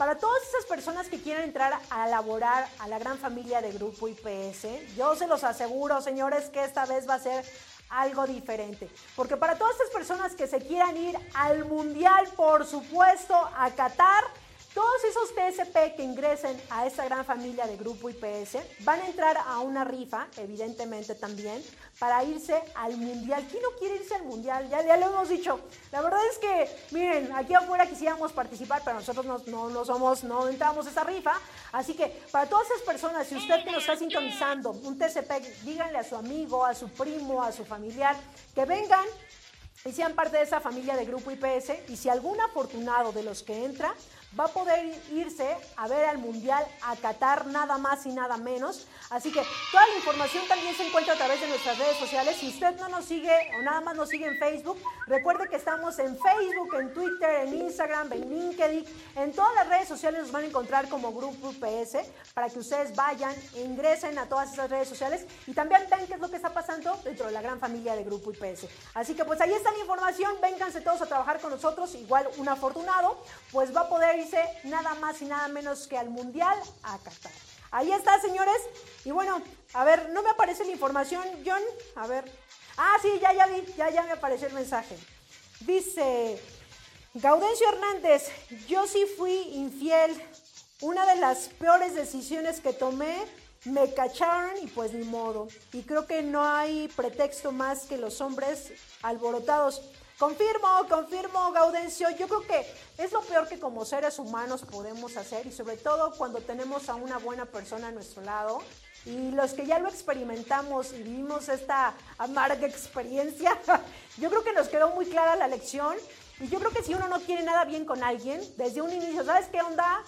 Para todas esas personas que quieran entrar a laborar a la gran familia de Grupo I P S, yo se los aseguro, señores, que esta vez va a ser algo diferente. Porque para todas esas personas que se quieran ir al Mundial, por supuesto, a Qatar, todos esos T S P que ingresen a esta gran familia de Grupo I P S van a entrar a una rifa, evidentemente también, para irse al Mundial. ¿Quién no quiere irse al Mundial? Ya, ya lo hemos dicho. La verdad es que, miren, aquí afuera quisiéramos participar, pero nosotros no, no, no somos, no entramos a esa rifa. Así que, para todas esas personas, si usted que nos está sintonizando un T S P, díganle a su amigo, a su primo, a su familiar, que vengan y sean parte de esa familia de Grupo I P S, y si algún afortunado de los que entra va a poder irse a ver al Mundial a Qatar, nada más y nada menos. Así que toda la información también se encuentra a través de nuestras redes sociales. Si usted no nos sigue o nada más nos sigue en Facebook, recuerde que estamos en Facebook, en Twitter, en Instagram, en LinkedIn, en todas las redes sociales nos van a encontrar como Grupo I P S, para que ustedes vayan e ingresen a todas esas redes sociales y también vean qué es lo que está pasando dentro de la gran familia de Grupo I P S. Así que pues ahí está la información, vénganse todos a trabajar con nosotros. Igual un afortunado pues va a poder dice nada más y nada menos que al Mundial a Qatar. Ahí está, señores. Y bueno, a ver, no me aparece la información, John. A ver. Ah, sí, ya, ya vi. Ya, ya me apareció el mensaje. Dice Gaudencio Hernández, yo sí fui infiel. Una de las peores decisiones que tomé, me cacharon y pues ni modo. Y creo que no hay pretexto más que los hombres alborotados. Confirmo, confirmo, Gaudencio. Yo creo que es lo peor que como seres humanos podemos hacer, y sobre todo cuando tenemos a una buena persona a nuestro lado. Y los que ya lo experimentamos y vivimos esta amarga experiencia, yo creo que nos quedó muy clara la lección. Y yo creo que si uno no quiere nada bien con alguien, desde un inicio, ¿sabes qué onda?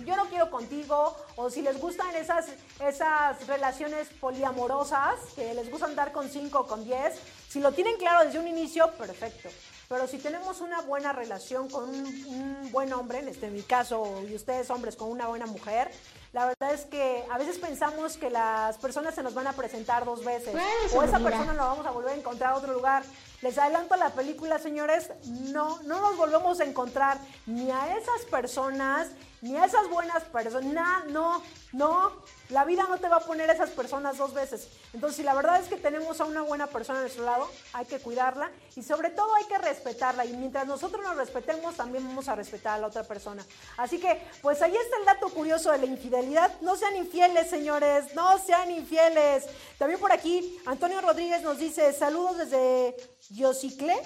Yo no quiero contigo. O si les gustan esas, esas relaciones poliamorosas, que les gusta andar con cinco o con diez, si lo tienen claro desde un inicio, perfecto. Pero si tenemos una buena relación con un, un buen hombre, en, este, en mi caso, y ustedes hombres con una buena mujer, la verdad es que a veces pensamos que las personas se nos van a presentar dos veces, pues, o esa mira. persona la vamos a volver a encontrar a otro lugar. Les adelanto la película, señores, no, no nos volvemos a encontrar ni a esas personas, ni a esas buenas personas, no, no, la vida no te va a poner a esas personas dos veces. Entonces, si la verdad es que tenemos a una buena persona a nuestro lado, hay que cuidarla y sobre todo hay que respetarla, y mientras nosotros nos respetemos, también vamos a respetar a la otra persona. Así que, pues ahí está el dato curioso de la infidelidad. No sean infieles, señores, no sean infieles. También por aquí, Antonio Rodríguez nos dice, saludos desde Yociclé.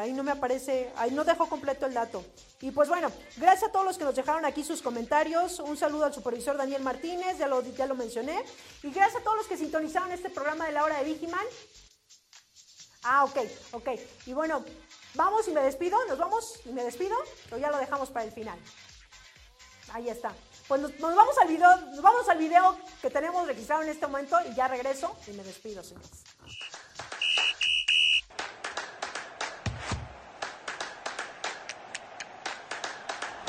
Ahí no me aparece, ahí no dejó completo el dato. Y pues bueno, gracias a todos los que nos dejaron aquí sus comentarios. Un saludo al supervisor Daniel Martínez, ya lo, ya lo mencioné. Y gracias a todos los que sintonizaron este programa de la hora de Vigimán. Ah, ok, ok. Y bueno, vamos y me despido, nos vamos y me despido, o ya lo dejamos para el final. Ahí está. Pues nos, nos vamos al video, nos vamos al video que tenemos registrado en este momento y ya regreso y me despido, señores.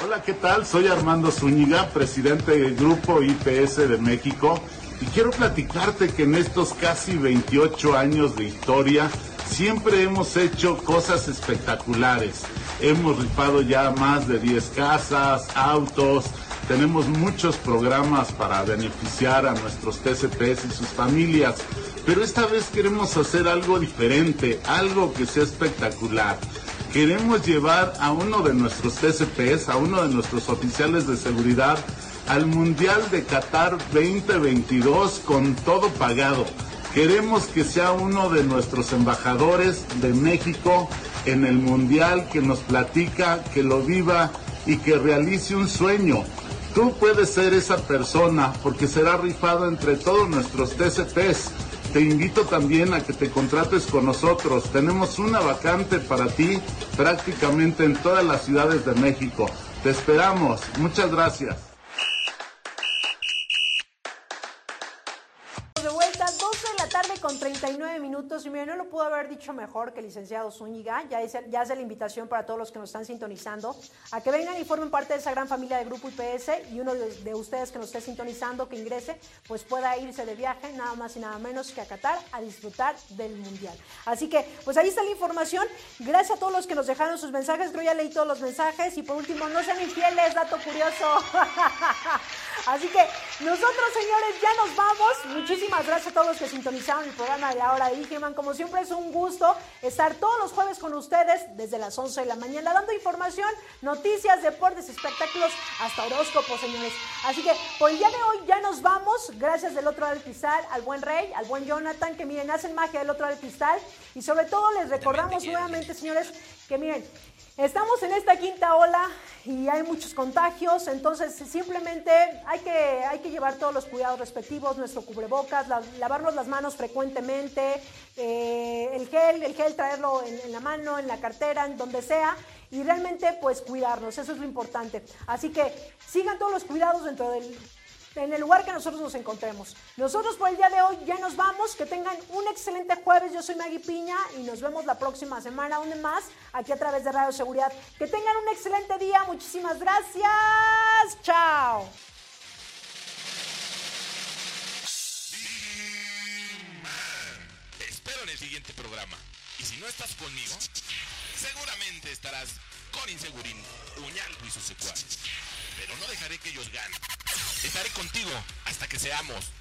Hola, ¿qué tal? Soy Armando Zúñiga, presidente del Grupo I P S de México, y quiero platicarte que en estos casi veintiocho años de historia siempre hemos hecho cosas espectaculares. Hemos rifado ya más de diez casas, autos, tenemos muchos programas para beneficiar a nuestros T S Ps y sus familias, pero esta vez queremos hacer algo diferente, algo que sea espectacular. Queremos llevar a uno de nuestros T S Ps, a uno de nuestros oficiales de seguridad, al Mundial de Qatar veinte veintidós con todo pagado. Queremos que sea uno de nuestros embajadores de México en el Mundial, que nos platica, que lo viva y que realice un sueño. Tú puedes ser esa persona porque será rifado entre todos nuestros T S Ps. Te invito también a que te contrates con nosotros. Tenemos una vacante para ti prácticamente en todas las ciudades de México. Te esperamos. Muchas gracias. estamos de vuelta, doce de la tarde con treinta y nueve minutos. Y mira, no lo pudo haber dicho mejor que el licenciado Zúñiga. Ya hace ya la invitación para todos los que nos están sintonizando a que vengan y formen parte de esa gran familia de Grupo I P S. Y uno de, de ustedes que nos esté sintonizando, que ingrese, pues pueda irse de viaje, nada más y nada menos que a Qatar, a disfrutar del Mundial. Así que, pues ahí está la información. Gracias a todos los que nos dejaron sus mensajes. Creo ya leí todos los mensajes. Y por último, no sean infieles, dato curioso. Así que nosotros, señores, ya nos vamos. Muchísimas gracias a todos los que sintonizaron el programa de la hora de Vigimán. Como siempre, es un gusto estar todos los jueves con ustedes desde las once de la mañana, dando información, noticias, deportes, espectáculos, hasta horóscopos, señores. Así que por el día de hoy ya nos vamos. Gracias del otro lado del cristal, al buen Rey, al buen Jonathan, que miren, hacen magia del otro lado del cristal. Y sobre todo les recordamos nuevamente, señores, que miren, estamos en esta quinta ola y hay muchos contagios, entonces simplemente hay que, hay que llevar todos los cuidados respectivos, nuestro cubrebocas, la, lavarnos las manos frecuentemente, eh, el gel, el gel traerlo en, en la mano, en la cartera, en donde sea, y realmente pues cuidarnos, eso es lo importante. Así que sigan todos los cuidados dentro del... en el lugar que nosotros nos encontremos. Nosotros por el día de hoy ya nos vamos. Que tengan un excelente jueves. Yo soy Maggie Piña y nos vemos la próxima semana, donde más, aquí a través de Radio Seguridad. Que tengan un excelente día. Muchísimas gracias. Chao. Espero en el siguiente programa. Y si no estás conmigo, seguramente estarás con Insegurín, Uñalco y sus secuaces. Pero no dejaré que ellos ganen. Estaré contigo hasta que seamos